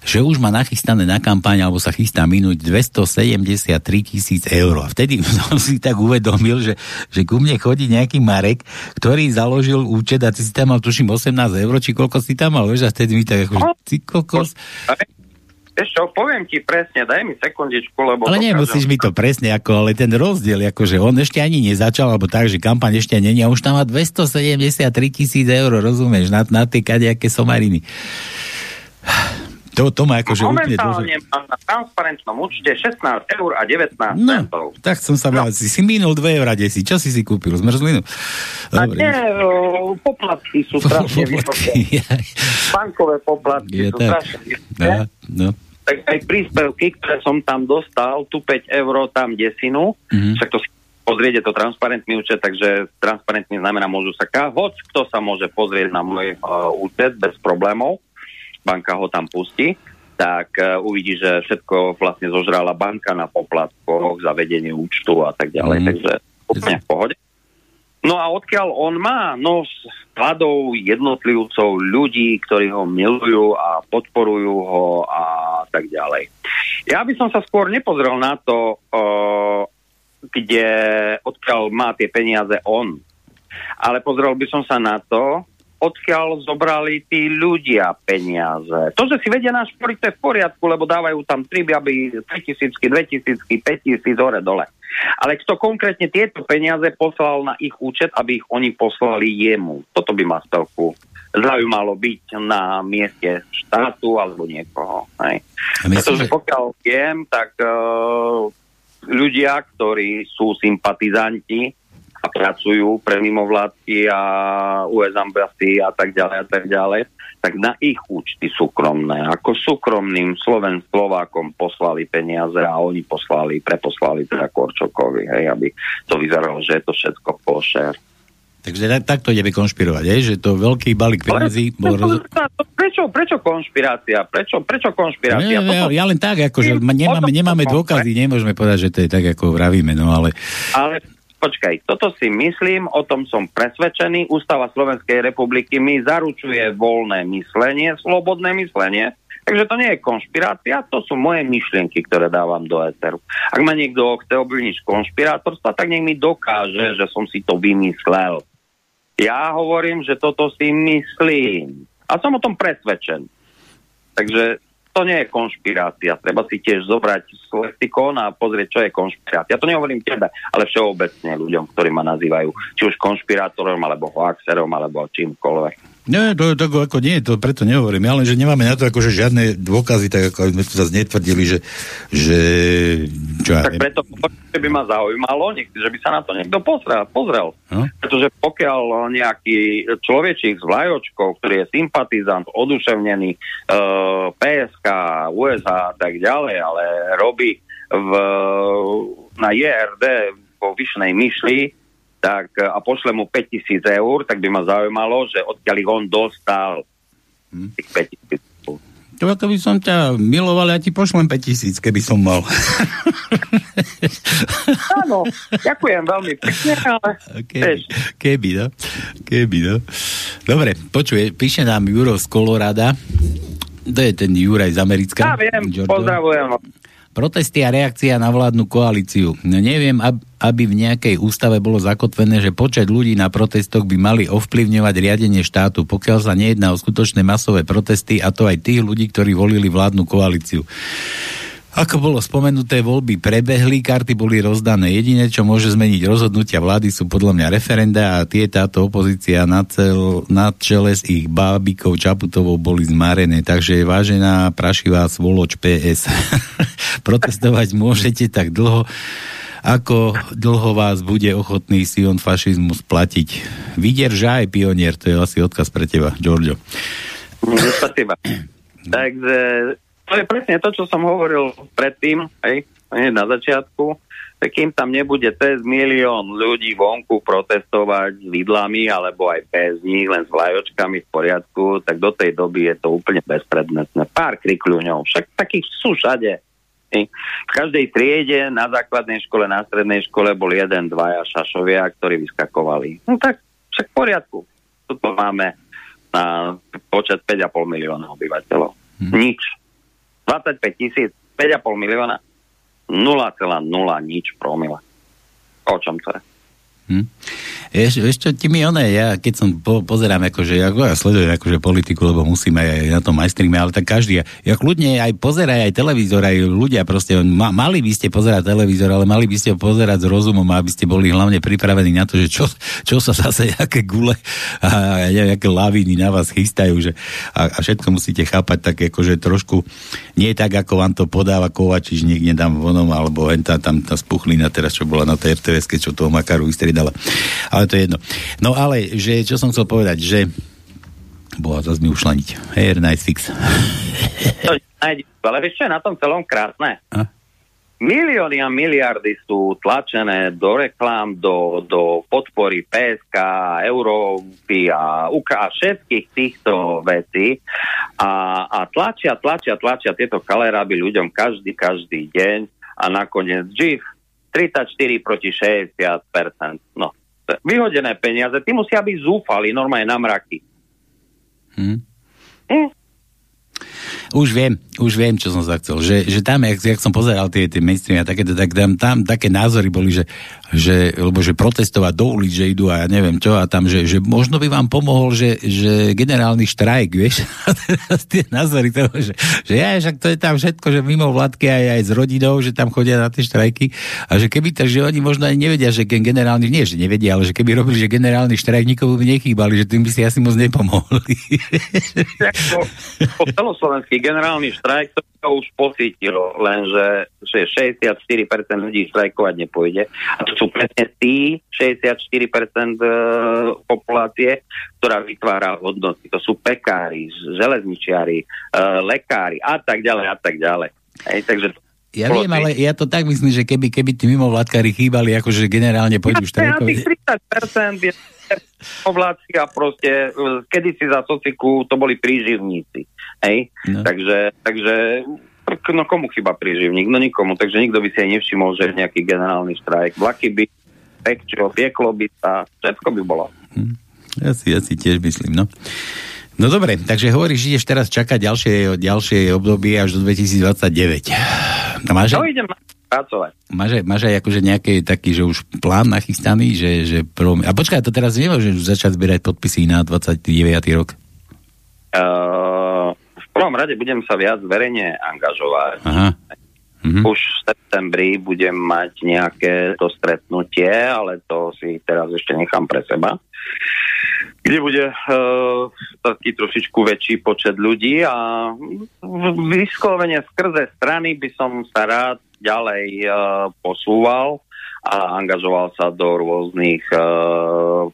že už má nachystané na kampaň, alebo sa chystá minúť 273 000 eur. A vtedy som si tak uvedomil, že ku mne chodí nejaký Marek, ktorý založil účet a ty si tam mal, tuším, 18 eur, či koľko si tam mal, vieš, a vtedy mi tak akože, ty kokos. Vieš čo, poviem ti presne, daj mi sekundičku, lebo... Ale nemusíš mi to presne, ako, ale ten rozdiel, akože on ešte ani nezačal, alebo tak, že kampaň ešte není, a už tam má 273 000 eur, rozumieš, na tie kadejaké somariny. To má akože úplne... Momentálne mám na transparentnom účte 16,19 €. No, tak som sa mal, si minul 2,10 €, čo si kúpil, zmrzlinu? A nie, poplatky sú strašne vysoké. Bankové poplatky sú strašne vysoké. No. Tak aj príspevky, ktoré som tam dostal, tu 5 €, tam desinu, však to si pozrieť, je to transparentný účet, takže transparentný znamená môžu sa hoď kto sa môže pozrieť na môj účet bez problémov, banka ho tam pustí, tak uvidí, že všetko vlastne zožrala banka na poplatkoch za vedenie účtu a tak ďalej, takže úplne v pohode. No a odkiaľ on má? No s hľadou jednotlivcov, ľudí, ktorí ho milujú a podporujú ho a tak ďalej. Ja by som sa skôr nepozrel na to, odkiaľ má tie peniaze on, ale pozrel by som sa na to, odkiaľ zobrali tí ľudia peniaze. To, že si vedia našporiť, to je v poriadku, lebo dávajú tam triby, aby 3 000, 2 000, 5 000 hore dole. Ale kto konkrétne tieto peniaze poslal na ich účet, aby ich oni poslali jemu. Toto by ma celku zaujímalo byť na mieste štátu alebo niekoho. Hej. Pretože pokiaľ viem, tak ľudia, ktorí sú sympatizanti a pracujú pre mimovládky a US ambasy a tak ďalej, tak na ich účty súkromné, ako súkromným Slovákom poslali peniaze a oni preposlali teda Korčokovi, hej, aby to vyzeralo, že je to všetko košer. Takže takto ideme konšpirovať, že to veľký balík peniazy... Prečo konšpirácia? Prečo konšpirácia? Ja len tak, akože nemáme dôkazy, nemôžeme povedať, že to je tak, ako vravíme, no ale... Počkaj, toto si myslím, o tom som presvedčený. Ústava Slovenskej republiky mi zaručuje voľné myslenie, slobodné myslenie. Takže to nie je konšpirácia, to sú moje myšlienky, ktoré dávam do éteru. Ak ma niekto chce obviniť z konšpirátorstva, tak nech mi dokáže, že som si to vymyslel. Ja hovorím, že toto si myslím. A som o tom presvedčený. Takže... To nie je konšpirácia. Treba si tiež zobrať lexikón a pozrieť, čo je konšpirácia. Ja to nehovorím tebe, ale všeobecne ľuďom, ktorí ma nazývajú či už konšpirátorom, alebo hoaxerom, alebo čímkoľvek. Nie, to ako nie, to preto nehovorím. Ja len, že nemáme na to akože žiadne dôkazy, tak ako sme tu zase netvrdili, že čo ja tak neviem. Preto by ma zaujímalo, že by sa na to niekto pozrel. No? Pretože pokiaľ nejaký človečík s vlajočkou, ktorý je sympatizant, oduševnený PSK, USA a tak ďalej, ale robí na JRD vo Vyšnej Myšli, tak a pošle mu 5 000 eur, tak by ma zaujímalo, že odkiaľ ich on dostal tých 5 000 eur. To ako by som ťa miloval, ja ti pošlem 5 000, keby som mal. Áno, ďakujem veľmi pekne, ale... Keby, no. Dobre, počuje, píše nám Juro z Kolorada, to je ten Juraj z Americká. Ja viem, pozdravujem. Protesty a reakcia na vládnu koalíciu. Neviem, aby v nejakej ústave bolo zakotvené, že počet ľudí na protestoch by mali ovplyvňovať riadenie štátu, pokiaľ sa nejedná o skutočné masové protesty, a to aj tých ľudí, ktorí volili vládnu koalíciu. Ako bolo spomenuté, voľby prebehli, karty boli rozdané. Jediné, čo môže zmeniť rozhodnutia vlády, sú podľa mňa referenda a tie táto opozícia na čele s ich bábikou Čaputovou boli zmarené. Takže vážená prašivá svoloč PS, protestovať môžete tak dlho, ako dlho vás bude ochotný Sion fašizmus platiť. Vydržaj, pionier, to je asi odkaz pre teba, Giorgio. Takže... To je presne to, čo som hovoril predtým, hej, na začiatku, že kým tam nebude cez 1 milión ľudí vonku protestovať s vidlami alebo aj bez nich, len s vlajočkami v poriadku, tak do tej doby je to úplne bezpredmetné. Pár krikľuňov, však takých sú všade. V každej triede, na základnej škole, na strednej škole bol 1, 2 šašovia, ktorí vyskakovali. No tak však v poriadku. Tuto máme na počet 5,5 milióna obyvateľov. Nič. 25 000, 5,5 milióna. 0,0 nič promila. O čom to je? Ešte ti mi oné, ja keď som pozerám, akože ja sledujem akože politiku, lebo musím aj na tom mainstreame, ale tak každý, ja kľudne aj pozeraj aj televízor, aj ľudia proste, mali by ste pozerať televízor, ale mali by ste pozerať s rozumom, aby ste boli hlavne pripravení na to, že čo sa zase, aké gule a aké lavíny na vás chystajú, že a všetko musíte chápať tak akože trošku, nie tak, ako vám to podáva Kovačiš niekde tam vonom, alebo len tam tá spuchlina teraz, čo bola na tej RTVS, keď čo toho Makaru vystriedala. Ale to je jedno. No ale, že čo som chcel povedať, že bola zase mi ušlaniť. Hair nice fix. Ale vieš, čo je na tom celom krásne? A? Milióny a miliardy sú tlačené do reklám, do podpory PSK, Európy a všetkých týchto vecí a tlačia tieto kaleráby ľuďom každý deň a nakoniec živ 34% proti 60%. No, vyhodené peniaze, tí musia byť zúfali, normálne na mraky. Už viem, čo som sa chcel. Že tam, jak som pozeral tie mainstreamy a takéto, tak tam také názory boli, že protestovať do ulic, že idú a ja neviem čo, a tam, že možno by vám pomohol, že generálny štrajk, vieš? A teraz tie názory toho, že ja, však to je tam všetko, že mimo vládky aj s rodinou, že tam chodia na tie štrajky a že keby tak, že oni možno aj nevedia, že generálny, nie, že nevedia, ale že keby robili, že generálny štrajk, nikomu by nechýbali, že tým by si asi moc nepomohli. Po celoslovenský generálny štrajk to už pocítilo, lenže 64% ľudí štrajkovať nepôjde. A to sú presne tí 64% populácie, ktorá vytvára hodnoty. To sú pekári, železničiari, lekári a tak ďalej. Takže ja viem, ale ja to tak myslím, že keby tí mimovládkári chýbali, akože generálne pôjdu štrajkovať. 30% je mimovládci a proste kedysi za sociku to boli príživníci. Hej? No. Takže no komu chyba príživník? No nikomu, takže nikto by si aj nevšimol, že nejaký generálny štrajk. Vlaky by, pekčo, pieklo by sa, všetko by bolo. Ja si tiež myslím, no. No dobre, takže hovoríš, ideš teraz čakať ďalšie obdobie až do 2029. No idem pracovať. Máš aj akože nejaký taký, že už plán nachystaný, že prvom... A počkaj, to teraz nemôžeš začať zbierať podpisy na 29. rok? V prvom rade budem sa viac verejne angažovať. Už v septembri budem mať nejaké to stretnutie, ale to si teraz ešte nechám pre seba, kde bude taký trošičku väčší počet ľudí a vyslovene skrze strany by som sa rád ďalej posúval a angažoval sa do rôznych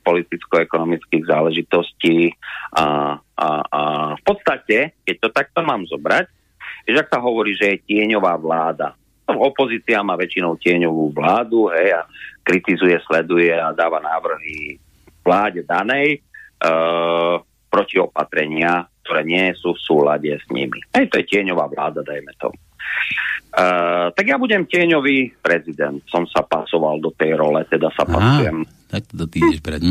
politicko-ekonomických záležitostí a v podstate, keď to takto mám zobrať, že ak sa hovorí, že je tieňová vláda. Opozícia má väčšinou tieňovú vládu, hej, a kritizuje, sleduje a dáva návrhy vláde danej protiopatrenia, ktoré nie sú v súlade s nimi. Hej, to je tieňová vláda, dajme to. Tak ja budem tieňový prezident. Som sa pasoval do tej role, teda sa pasujem. Tak to ty ideš brať.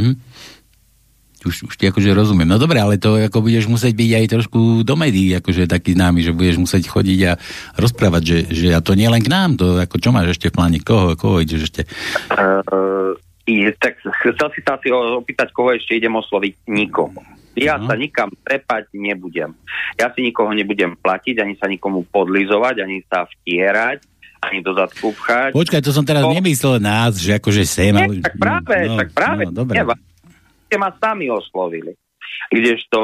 Už ti akože rozumiem. No dobre, ale to ako budeš musieť byť aj trošku do médií, akože taký známy, že budeš musieť chodiť a rozprávať, že a to nie len k nám, to ako čo máš ešte v pláne, koho ideš ešte? Tak chcel si sa opýtať, koho ešte idem osloviť? Nikoho. Ja sa nikam trepať nebudem. Ja si nikoho nebudem platiť, ani sa nikomu podlizovať, ani sa vtierať, ani do zadku pchať. Počkaj, to som teraz nemyslel nás, že akože sem. Nie, ale... tak práve. No, dobre. Ste ma sami oslovili. Kdežto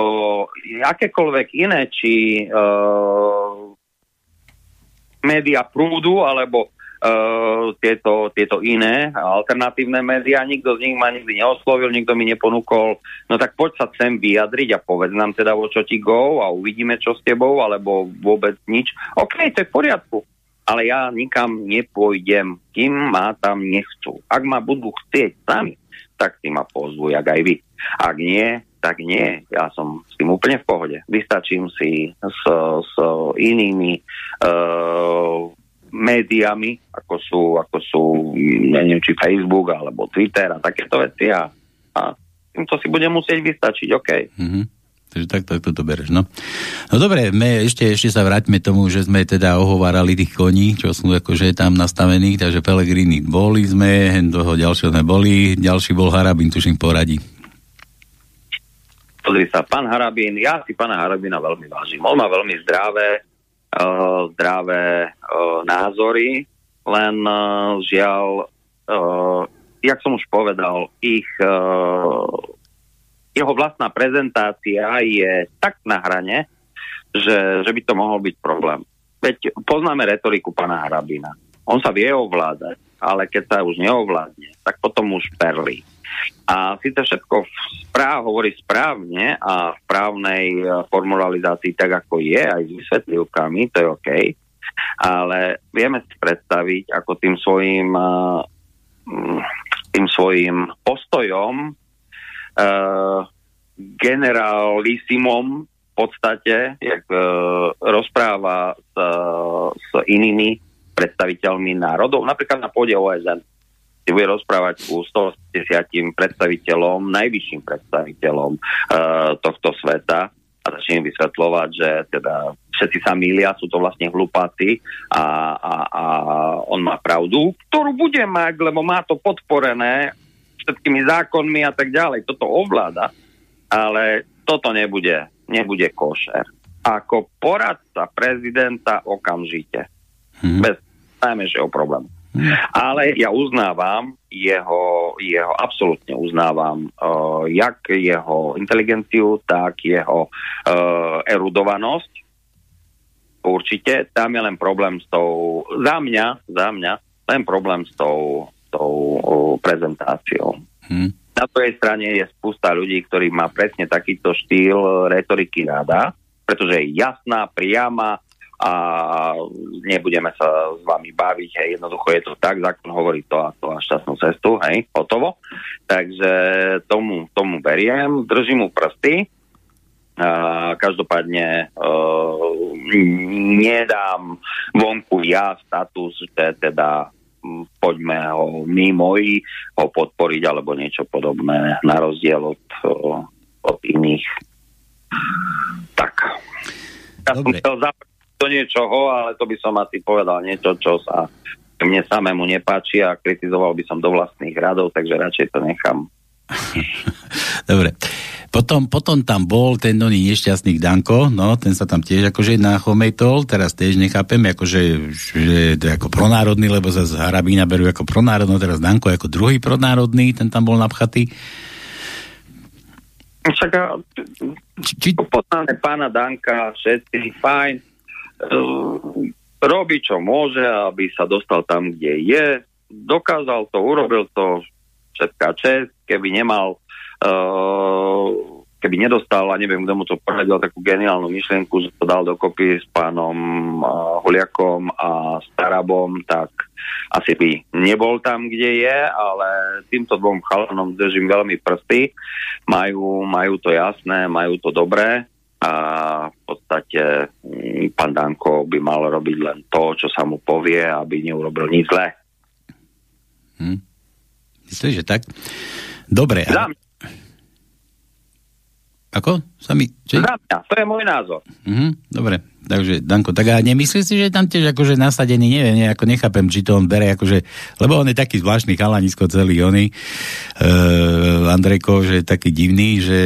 akékoľvek iné, či média prúdu, alebo tieto iné alternatívne médiá, nikto z nich ma nikdy neoslovil, nikto mi neponúkol, no tak poď sa sem vyjadriť a povedz nám teda o čo ti go a uvidíme čo s tebou, alebo vôbec nič. OK, to je v poriadku. ale ja nikam nepôjdem, kým ma tam nechcú. Ak ma budú chcieť sami, tak si ma pozvú, jak aj vy. Ak nie, tak nie. Ja som s tým úplne v pohode. Vystačím si s inými médiami, ako sú, neviem, či Facebook, alebo Twitter a takéto veci a týmto si budem musieť vystačiť, OK. Mhm. Takže takto to bereš, no. No dobre, my ešte sa vráťme tomu, že sme teda ohovárali tých koní, čo sú akože tam nastavení, takže Pellegrini boli sme, toho ďalšieho neboli, ďalší bol Harabín, tuším poradí. Pozri sa, pán Harabín, ja si pána Harabína veľmi vážim. On má veľmi zdravé názory, len žiaľ, jak som už povedal, jeho vlastná prezentácia je tak na hrane, že by to mohol byť problém. Veď poznáme retoriku pána Harabína. On sa vie ovládať, ale keď sa už neovládne, tak potom už perlí. A síce všetko hovorí správne a v právnej formulalizácii tak, ako je, aj s vysvetlivkami, to je OK. Ale vieme si predstaviť, ako tým svojim postojom generalisimom v podstate, jak rozpráva s inými predstaviteľmi národov. Napríklad na pôde OSN si bude rozprávať ku 110 predstaviteľom, najvyšším predstaviteľom tohto sveta a začne im vysvetľovať, že teda všetci sa mýlia, sú to vlastne hlupáci a on má pravdu, ktorú bude mať, lebo má to podporené všetkými zákonmi a tak ďalej. Toto ovláda, ale toto nebude košer. Ako poradca prezidenta okamžite. Bez najmenšieho problému. Ale ja uznávam jeho absolútne uznávam jak jeho inteligenciu, tak jeho erudovanosť. Určite. Tam je len problém s tou za mňa len problém s tou prezentáciou. Na tej strane je spústa ľudí, ktorí má presne takýto štýl retoriky rada, pretože je jasná, priama a nebudeme sa s vami baviť, hej, jednoducho je to tak, zákon hovorí to a to a šťastnú cestu, hej, hotovo. Takže tomu beriem, držím mu prsty, každopádne nedám vonku ja status, že teda poďme ho my moji ho podporiť, alebo niečo podobné na rozdiel od iných. Tak. Ja som chcel zaprieť do niečoho, ale to by som asi povedal niečo, čo sa mne samému nepáči a kritizoval by som do vlastných radov, takže radšej to nechám. Dobre. Potom tam bol ten nešťastný Danko, no, ten sa tam tiež akože nachomejtol, teraz tiež nechápem, akože že to je ako pronárodný, lebo sa z Harabína berú ako pronárodný, teraz Danko ako druhý pronárodný, ten tam bol napchatý. Však poznáme pána Danka, všetci fajn, robí čo môže, aby sa dostal tam, kde je, dokázal to, urobil to, všetká čest, keby nedostal, a neviem, kto mu to poradil, takú geniálnu myšlienku, že to dal dokopy s pánom Huliakom a Starabom, tak asi by nebol tam, kde je, ale týmto dvom chalanom držím veľmi prsty. Majú to jasné, majú to dobré a v podstate pán Danko by mal robiť len to, čo sa mu povie, aby neurobil nič zlé. Myslíš, že tak? Dobre. Ako? Za mňa, to je môj názor. Dobre, takže Danko, tak a nemyslíš si, že tam tiež akože nasadený, neviem, nejako nechápem, či to on bere, akože, lebo on je taký zvláštny chalanisko celý, Andrejko, že je taký divný, že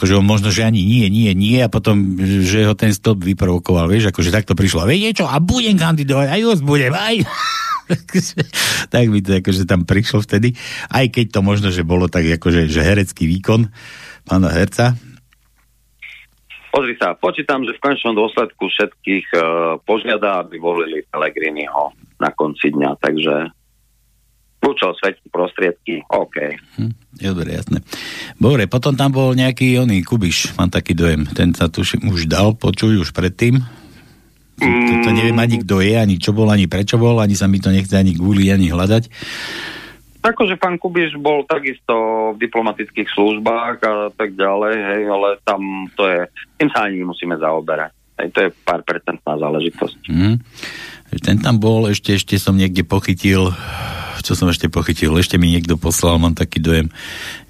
akože on možno, že ani nie a potom, že ho ten stĺp vyprovokoval, vieš, akože takto prišlo, vieš čo, a budem kandidovať, aj už budem, aj... tak mi to akože tam prišlo vtedy, aj keď to možno, že bolo tak akože, že herecký výkon pána herca. Pozri sa, počítam, že v konečnom dôsledku všetkých požiada, aby volili Pellegriniho na konci dňa, takže kľúčal svetí prostriedky, OK. Je dobre, jasné. Dobre, potom tam bol nejaký Kubiš, mám taký dojem, ten sa tuším už dal, počuj už predtým. To neviem ani kto je, ani čo bol, ani prečo bol, ani sa mi to nechce ani googliť, ani hľadať. Akože pán Kubiš bol takisto v diplomatických službách a tak ďalej, hej, ale tam to je, tým sa ani musíme zaoberať. Hej, to je pár percentná záležitosť. Mm. Ten tam bol, ešte som niekde pochytil, ešte mi niekto poslal, mám taký dojem.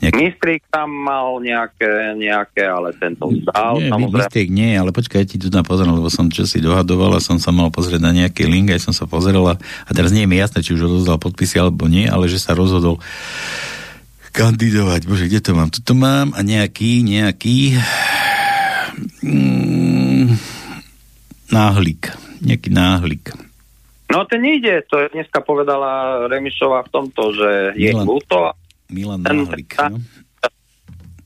Mistrík tam mal nejaké, ale ten to vzdal. Mistrík nie, ale počkaj, ja ti tu tam pozrel, lebo som čo si dohadoval a som sa mal pozrieť na nejaký link, aj som sa pozrel a teraz nie je mi jasné, či už odovzdal podpisy alebo nie, ale že sa rozhodol kandidovať. Bože, kde to mám? Tuto mám a nejaký náhlik. No to nejde, to dneska povedala Remišová v tomto, že je ľúto. Milan Náhlik, no?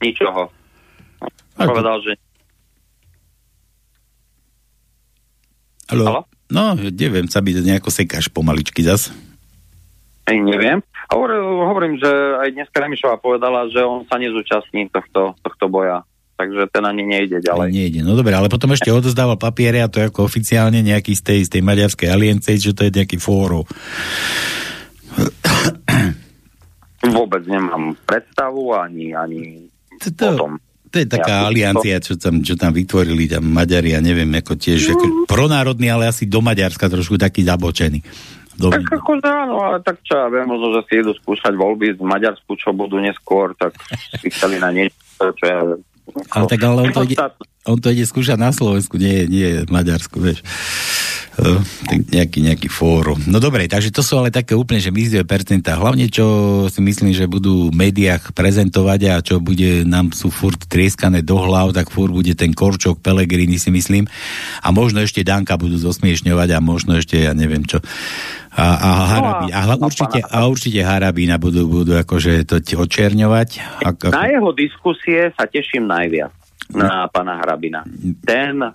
Ničoho. Ako? Povedal, že... Haló? No, neviem, sa by nejako sekáš pomaličky zas. Neviem. Hovorím, že aj dneska Remišová povedala, že on sa nezúčastní tohto boja. Takže ten ani nejde ďalej. Nejde. No dobre, ale potom ešte odozdával papiere a to je ako oficiálne nejaký z tej maďarskej aliancie, že to je nejaký fórum. Vôbec nemám predstavu ani o tom. To je taká aliancia, čo tam vytvorili tam Maďari, ja neviem, ako tiež ako pronárodný, ale asi do Maďarska trošku taký zabočený. Tak akože áno, ale tak čo ja viem, možno, že si idú skúšať voľby z Maďarsku, čo budú neskôr, tak vychali na niečo, čo ja viem. Ale tak ale on to ide skúšať na Slovensku, nie v Maďarsku, vieš. Nejaký fórum. No dobre, takže to sú ale také úplne, že mizivé percentá. Hlavne, čo si myslím, že budú v médiách prezentovať a čo bude, nám sú furt trieskané do hlav, tak furt bude ten Korčok, Pellegrini, si myslím. A možno ešte Danka budú zosmiešňovať a možno ešte, ja neviem čo. A Harabín. A určite Harabína budú akože to očerňovať. Na jeho diskusie sa teším najviac. Na pána Harabina. Ten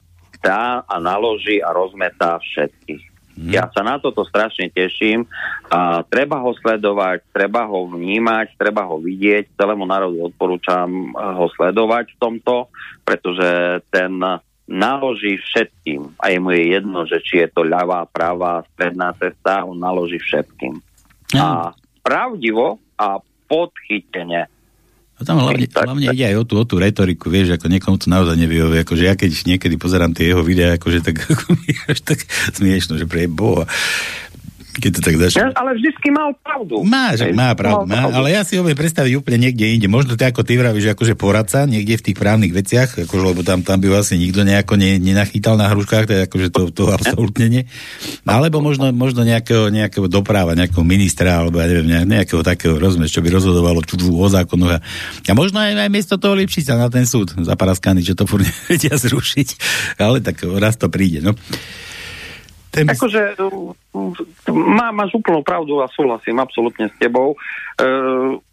a naloží a rozmetá všetkých. Ja sa na toto strašne teším a treba ho sledovať, treba ho vnímať, treba ho vidieť. Celému národu odporúčam ho sledovať v tomto, pretože ten naloží všetkým a jemu je jedno, že či je to ľavá, pravá, stredná cesta, on naloží všetkým. A pravdivo a podchytene. Tam hlavne ide aj o tú retoriku, vieš, ako niekomu to naozaj nevyhovuje, akože ja keď niekedy pozerám tie jeho videá, akože tak až tak smiešno, že pre Boha. Keď to tak začne. Ale vždycky mal pravdu. Má pravdu. Ale ja si ho viem predstaviť úplne niekde inde. Možno to ako ty vravíš, akože poradca niekde v tých právnych veciach, akože, lebo tam by vlastne nikto nejako nenachytal na hruškách, tak akože to absolútne nie. Alebo možno nejakého dopráva, nejakého ministra, alebo ja neviem, nejakého takého rozmeč, čo by rozhodovalo čudú o zákonu. A možno aj miesto toho lepší sa na ten súd zaparaskaný, že to furt nevedia zrušiť. Ale tak raz to príde, no. Akože máš úplnú pravdu a súhlasím absolútne s tebou.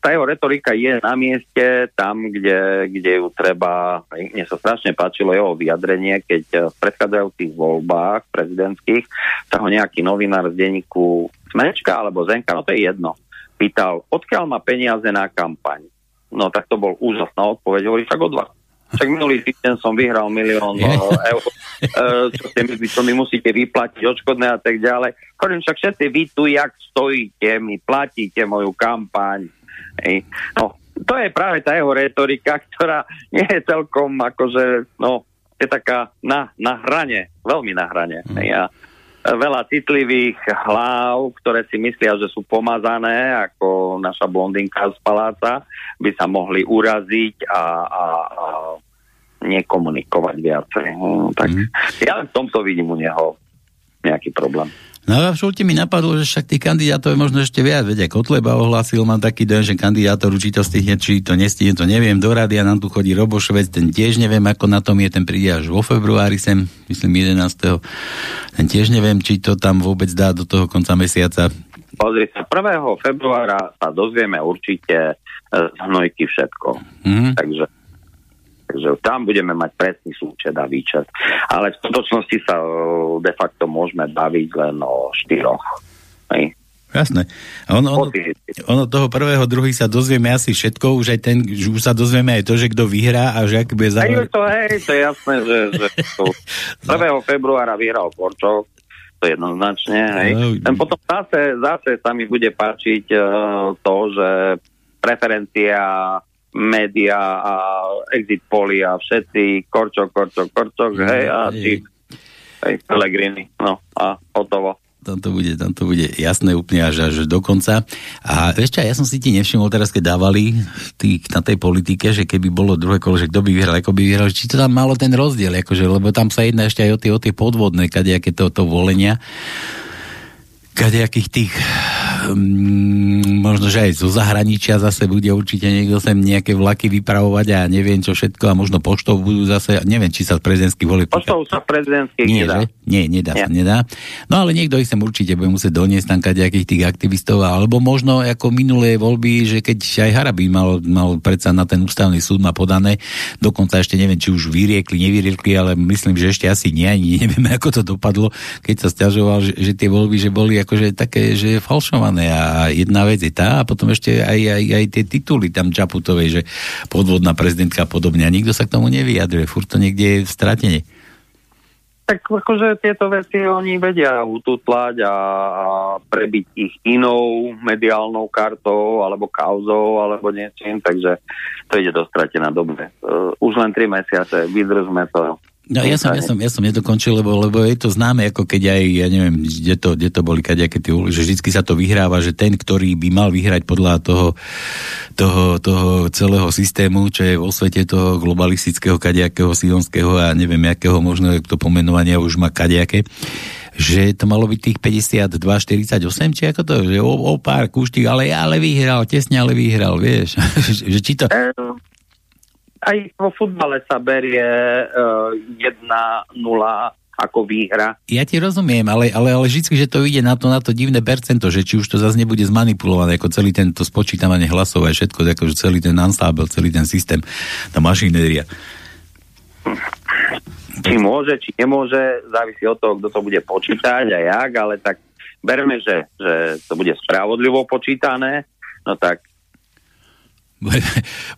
Tá jeho retorika je na mieste, tam, kde ju treba. Mne sa strašne páčilo jeho vyjadrenie, keď v predchádzajúcich voľbách prezidentských sa ho nejaký novinár z denníku Smečka alebo Zenka, no to je jedno, pýtal, odkiaľ má peniaze na kampaň. No tak to bol úžasná odpoveď, hovorí však od vás. Však minulý týždeň som vyhral 1 000 000 eur, čo mi musíte vyplatiť, odškodné a tak ďalej. Hovorím, však všetci vy tu, jak stojíte, mi platíte moju kampaň. Hej. No, to je práve tá jeho retorika, ktorá nie je celkom akože, no, je taká na hrane, veľmi na hrane. Ja, veľa citlivých hlav, ktoré si myslia, že sú pomazané, ako naša blondinka z paláca, by sa mohli uraziť a nekomunikovať viacej. Ja v tomto vidím u neho nejaký problém. No a všulte mi napadlo, že však tých kandidátov je možno ešte viac. Veď aj Kotleba ohlásil, mám taký dojem, že kandidátor určite stihne, či to nestihne, to neviem. Do rady a nám tu chodí Robošovec, ten tiež neviem, ako na tom je, ten príde až vo februári sem, myslím 11. Ten tiež neviem, či to tam vôbec dá do toho konca mesiaca. Pozri sa, 1. februára sa dozvieme určite z hnojky všetko. Mm-hmm. Takže tam budeme mať presný súčet a výčet. Ale v skutočnosti sa de facto môžeme baviť len o 4. Jasné. Ono toho prvého, druhý sa dozvieme asi všetko, už sa dozvieme aj to, že kto vyhrá a že ak bude zároveň. To je jasné, že 1. februára vyhral Korčok, to jednoznačne. Hej. No, potom zase sa mi bude páčiť to, že preferencia, média a exit poly a všetci Korčok, hej, a či Pellegrini, no a hotovo. Tam to bude jasné úplne až do konca. A ešte, ja som si ti nevšimol teraz, keď dávali na tej politike, že keby bolo druhé kolo, že kto by vyhral, ako by vyhral, či to tam malo ten rozdiel, akože, lebo tam sa jedná ešte aj o tie podvodné, kadejaké to volenia, kadejakých tých možno, že aj zo zahraničia zase bude určite niekto sem nejaké vlaky vypravovať a neviem čo všetko a možno poštou budú zase, neviem, či sa prezidentských volí. Poštou sa prezidentských nedá. Nedá. No ale niekto ich sem určite bude musieť doniesť tam kadejakých tých aktivistov, alebo možno ako minulé voľby, že keď aj Harabín mal predsa na ten ústavný súd má podané, dokonca ešte neviem, či už nevyriekli, ale myslím, že ešte asi nie, ani nevieme, ako to dopadlo, keď sa sťažoval, že tie voľby, že boli akože také, že falšované. A jedna vec je tá, a potom ešte aj tie tituly tam Čaputovej, že podvodná prezidentka a podobne. A nikto sa k tomu nevyjadruje. Furt to niekde je v stratení. Tak akože tieto veci oni vedia ututlať a prebiť ich inou mediálnou kartou, alebo kauzou, alebo niečím. Takže to ide do stratená dobe. Už len 3 mesiace, vydržme to. No, ja som nedokončil, lebo je to známe, ako keď aj, ja neviem, kde to boli kadejaké tie, že vždy sa to vyhráva, že ten, ktorý by mal vyhrať podľa toho celého systému, čo je vo svete toho globalistického, kadejakého, silonského a neviem, jakého možno to pomenovania už má kadejaké, že to malo byť tých 52-48, či ako to, že o pár kúštik, ale vyhral, tesne, ale vyhral, vieš, že či to... Aj vo futbale sa berie 1-0 ako výhra. Ja ti rozumiem, ale vždy, že to ide na to divné percento, že či už to zase nebude zmanipulované, ako celý tento spočítavanie hlasov a všetko, akože celý ten ansábel, celý ten systém, tá mašinéria. Či môže, či nemôže, závisí od toho, kto to bude počítať a jak, ale tak berme, že to bude spravodlivo počítané, no tak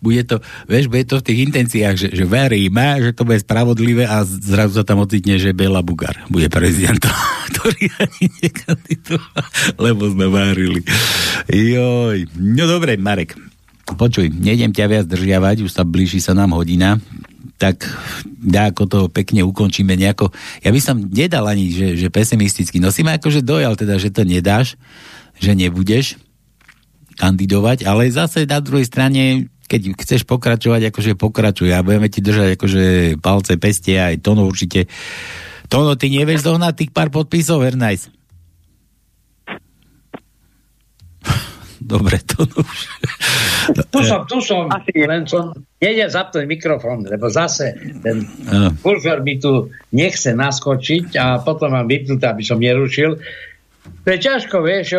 bude to v tých intenciách, že veríme, že to bude spravodlivé a zrazu sa tam ocitne, že Bela Bugar bude prezidentom, ktorý ani nekandiduje, lebo sme varili. Joj. No dobre, Marek, počuj, nejdem ťa viac držiavať, už sa blíži sa nám hodina, tak ako to pekne ukončíme nejako. Ja by som nedal ani, že pesimisticky, no si ma akože dojal teda, že to nedáš, že nebudeš kandidovať, ale zase na druhej strane, keď chceš pokračovať, akože pokračuj a budeme ti držať akože palce, peste aj Tono určite. Tono, ty nevieš zohnať tých pár podpisov, Hernajs? Dobre, Tono už. Tu som, len som nejde zapnúť mikrofón, lebo zase ten kurzor mi tu nechce naskočiť a potom mám vypnúť, aby som nerušil. To je ťažko, vieš,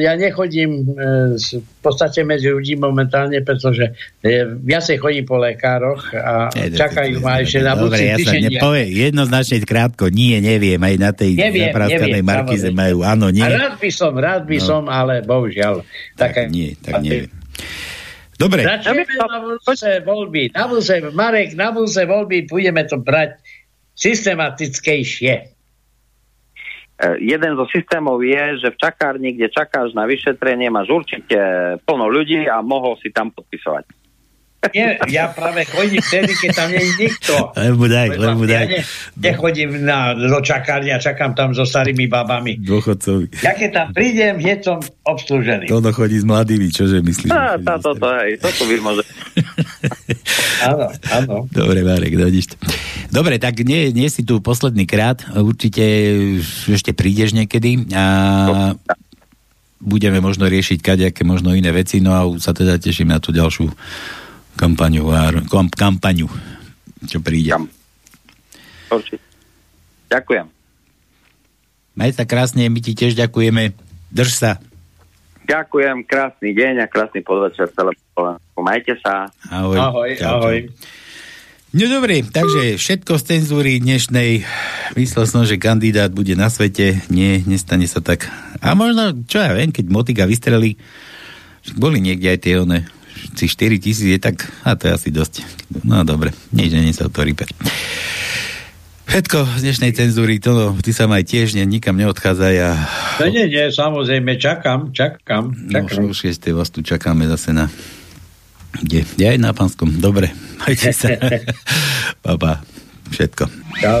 ja nechodím v podstate medzi ľudí momentálne, pretože viacej chodím po lekároch a čakajú ma ešte na budúci týždeň. Jednoznačne krátko, neviem, aj na tej zapraskanej markize majú, áno, nie. Rád by som, ale bohužiaľ. Tak neviem. Dobre. Začneme na budúce voľby. Marek, na budúce voľby budeme to brať systematickejšie. Jeden zo systémov je, že v čakárni, kde čakáš na vyšetrenie, máš určite plno ľudí a mohol si tam podpisovať. Nie, ja práve chodím vtedy, keď tam nie je nikto. Lebo daj. Ja nechodím do čakárni a čakám tam so starými babami. Dôchodcovi. Ja keď tam prídem, je som obslužený. Tono chodí s mladými, čože myslíš? Toto by možno... Áno. Dobre, Marek, dojdeš to. Dobre, tak nie si tu posledný krát. Určite ešte prídeš niekedy a budeme možno riešiť kadejaké možno iné veci. No a sa teda teším na tú ďalšiu kampaniu, čo príde. Určite. Ďakujem. Maj sa krásne, my ti tiež ďakujeme. Drž sa. Ďakujem, krásny deň a krásny podvečer. Majte sa. Ahoj. Čau. No dobre, takže všetko z cenzúry dnešnej. Myslel som, že kandidát bude na svete. Nie, nestane sa tak. A možno, čo ja viem, keď Motika vystrelí, boli niekde aj tie one, si 4 000 je tak, a to je asi dosť. No dobre, nič nie sa to rýpať. Všetko z dnešnej cenzúry, to no, ty sa aj tiež nikam neodchádzaj a... Nie, samozrejme, čakám. No, 6. vás tu čakáme zase na... Kde? Ja aj na Pánskom. Dobre, majte sa. Baba, všetko. Čau.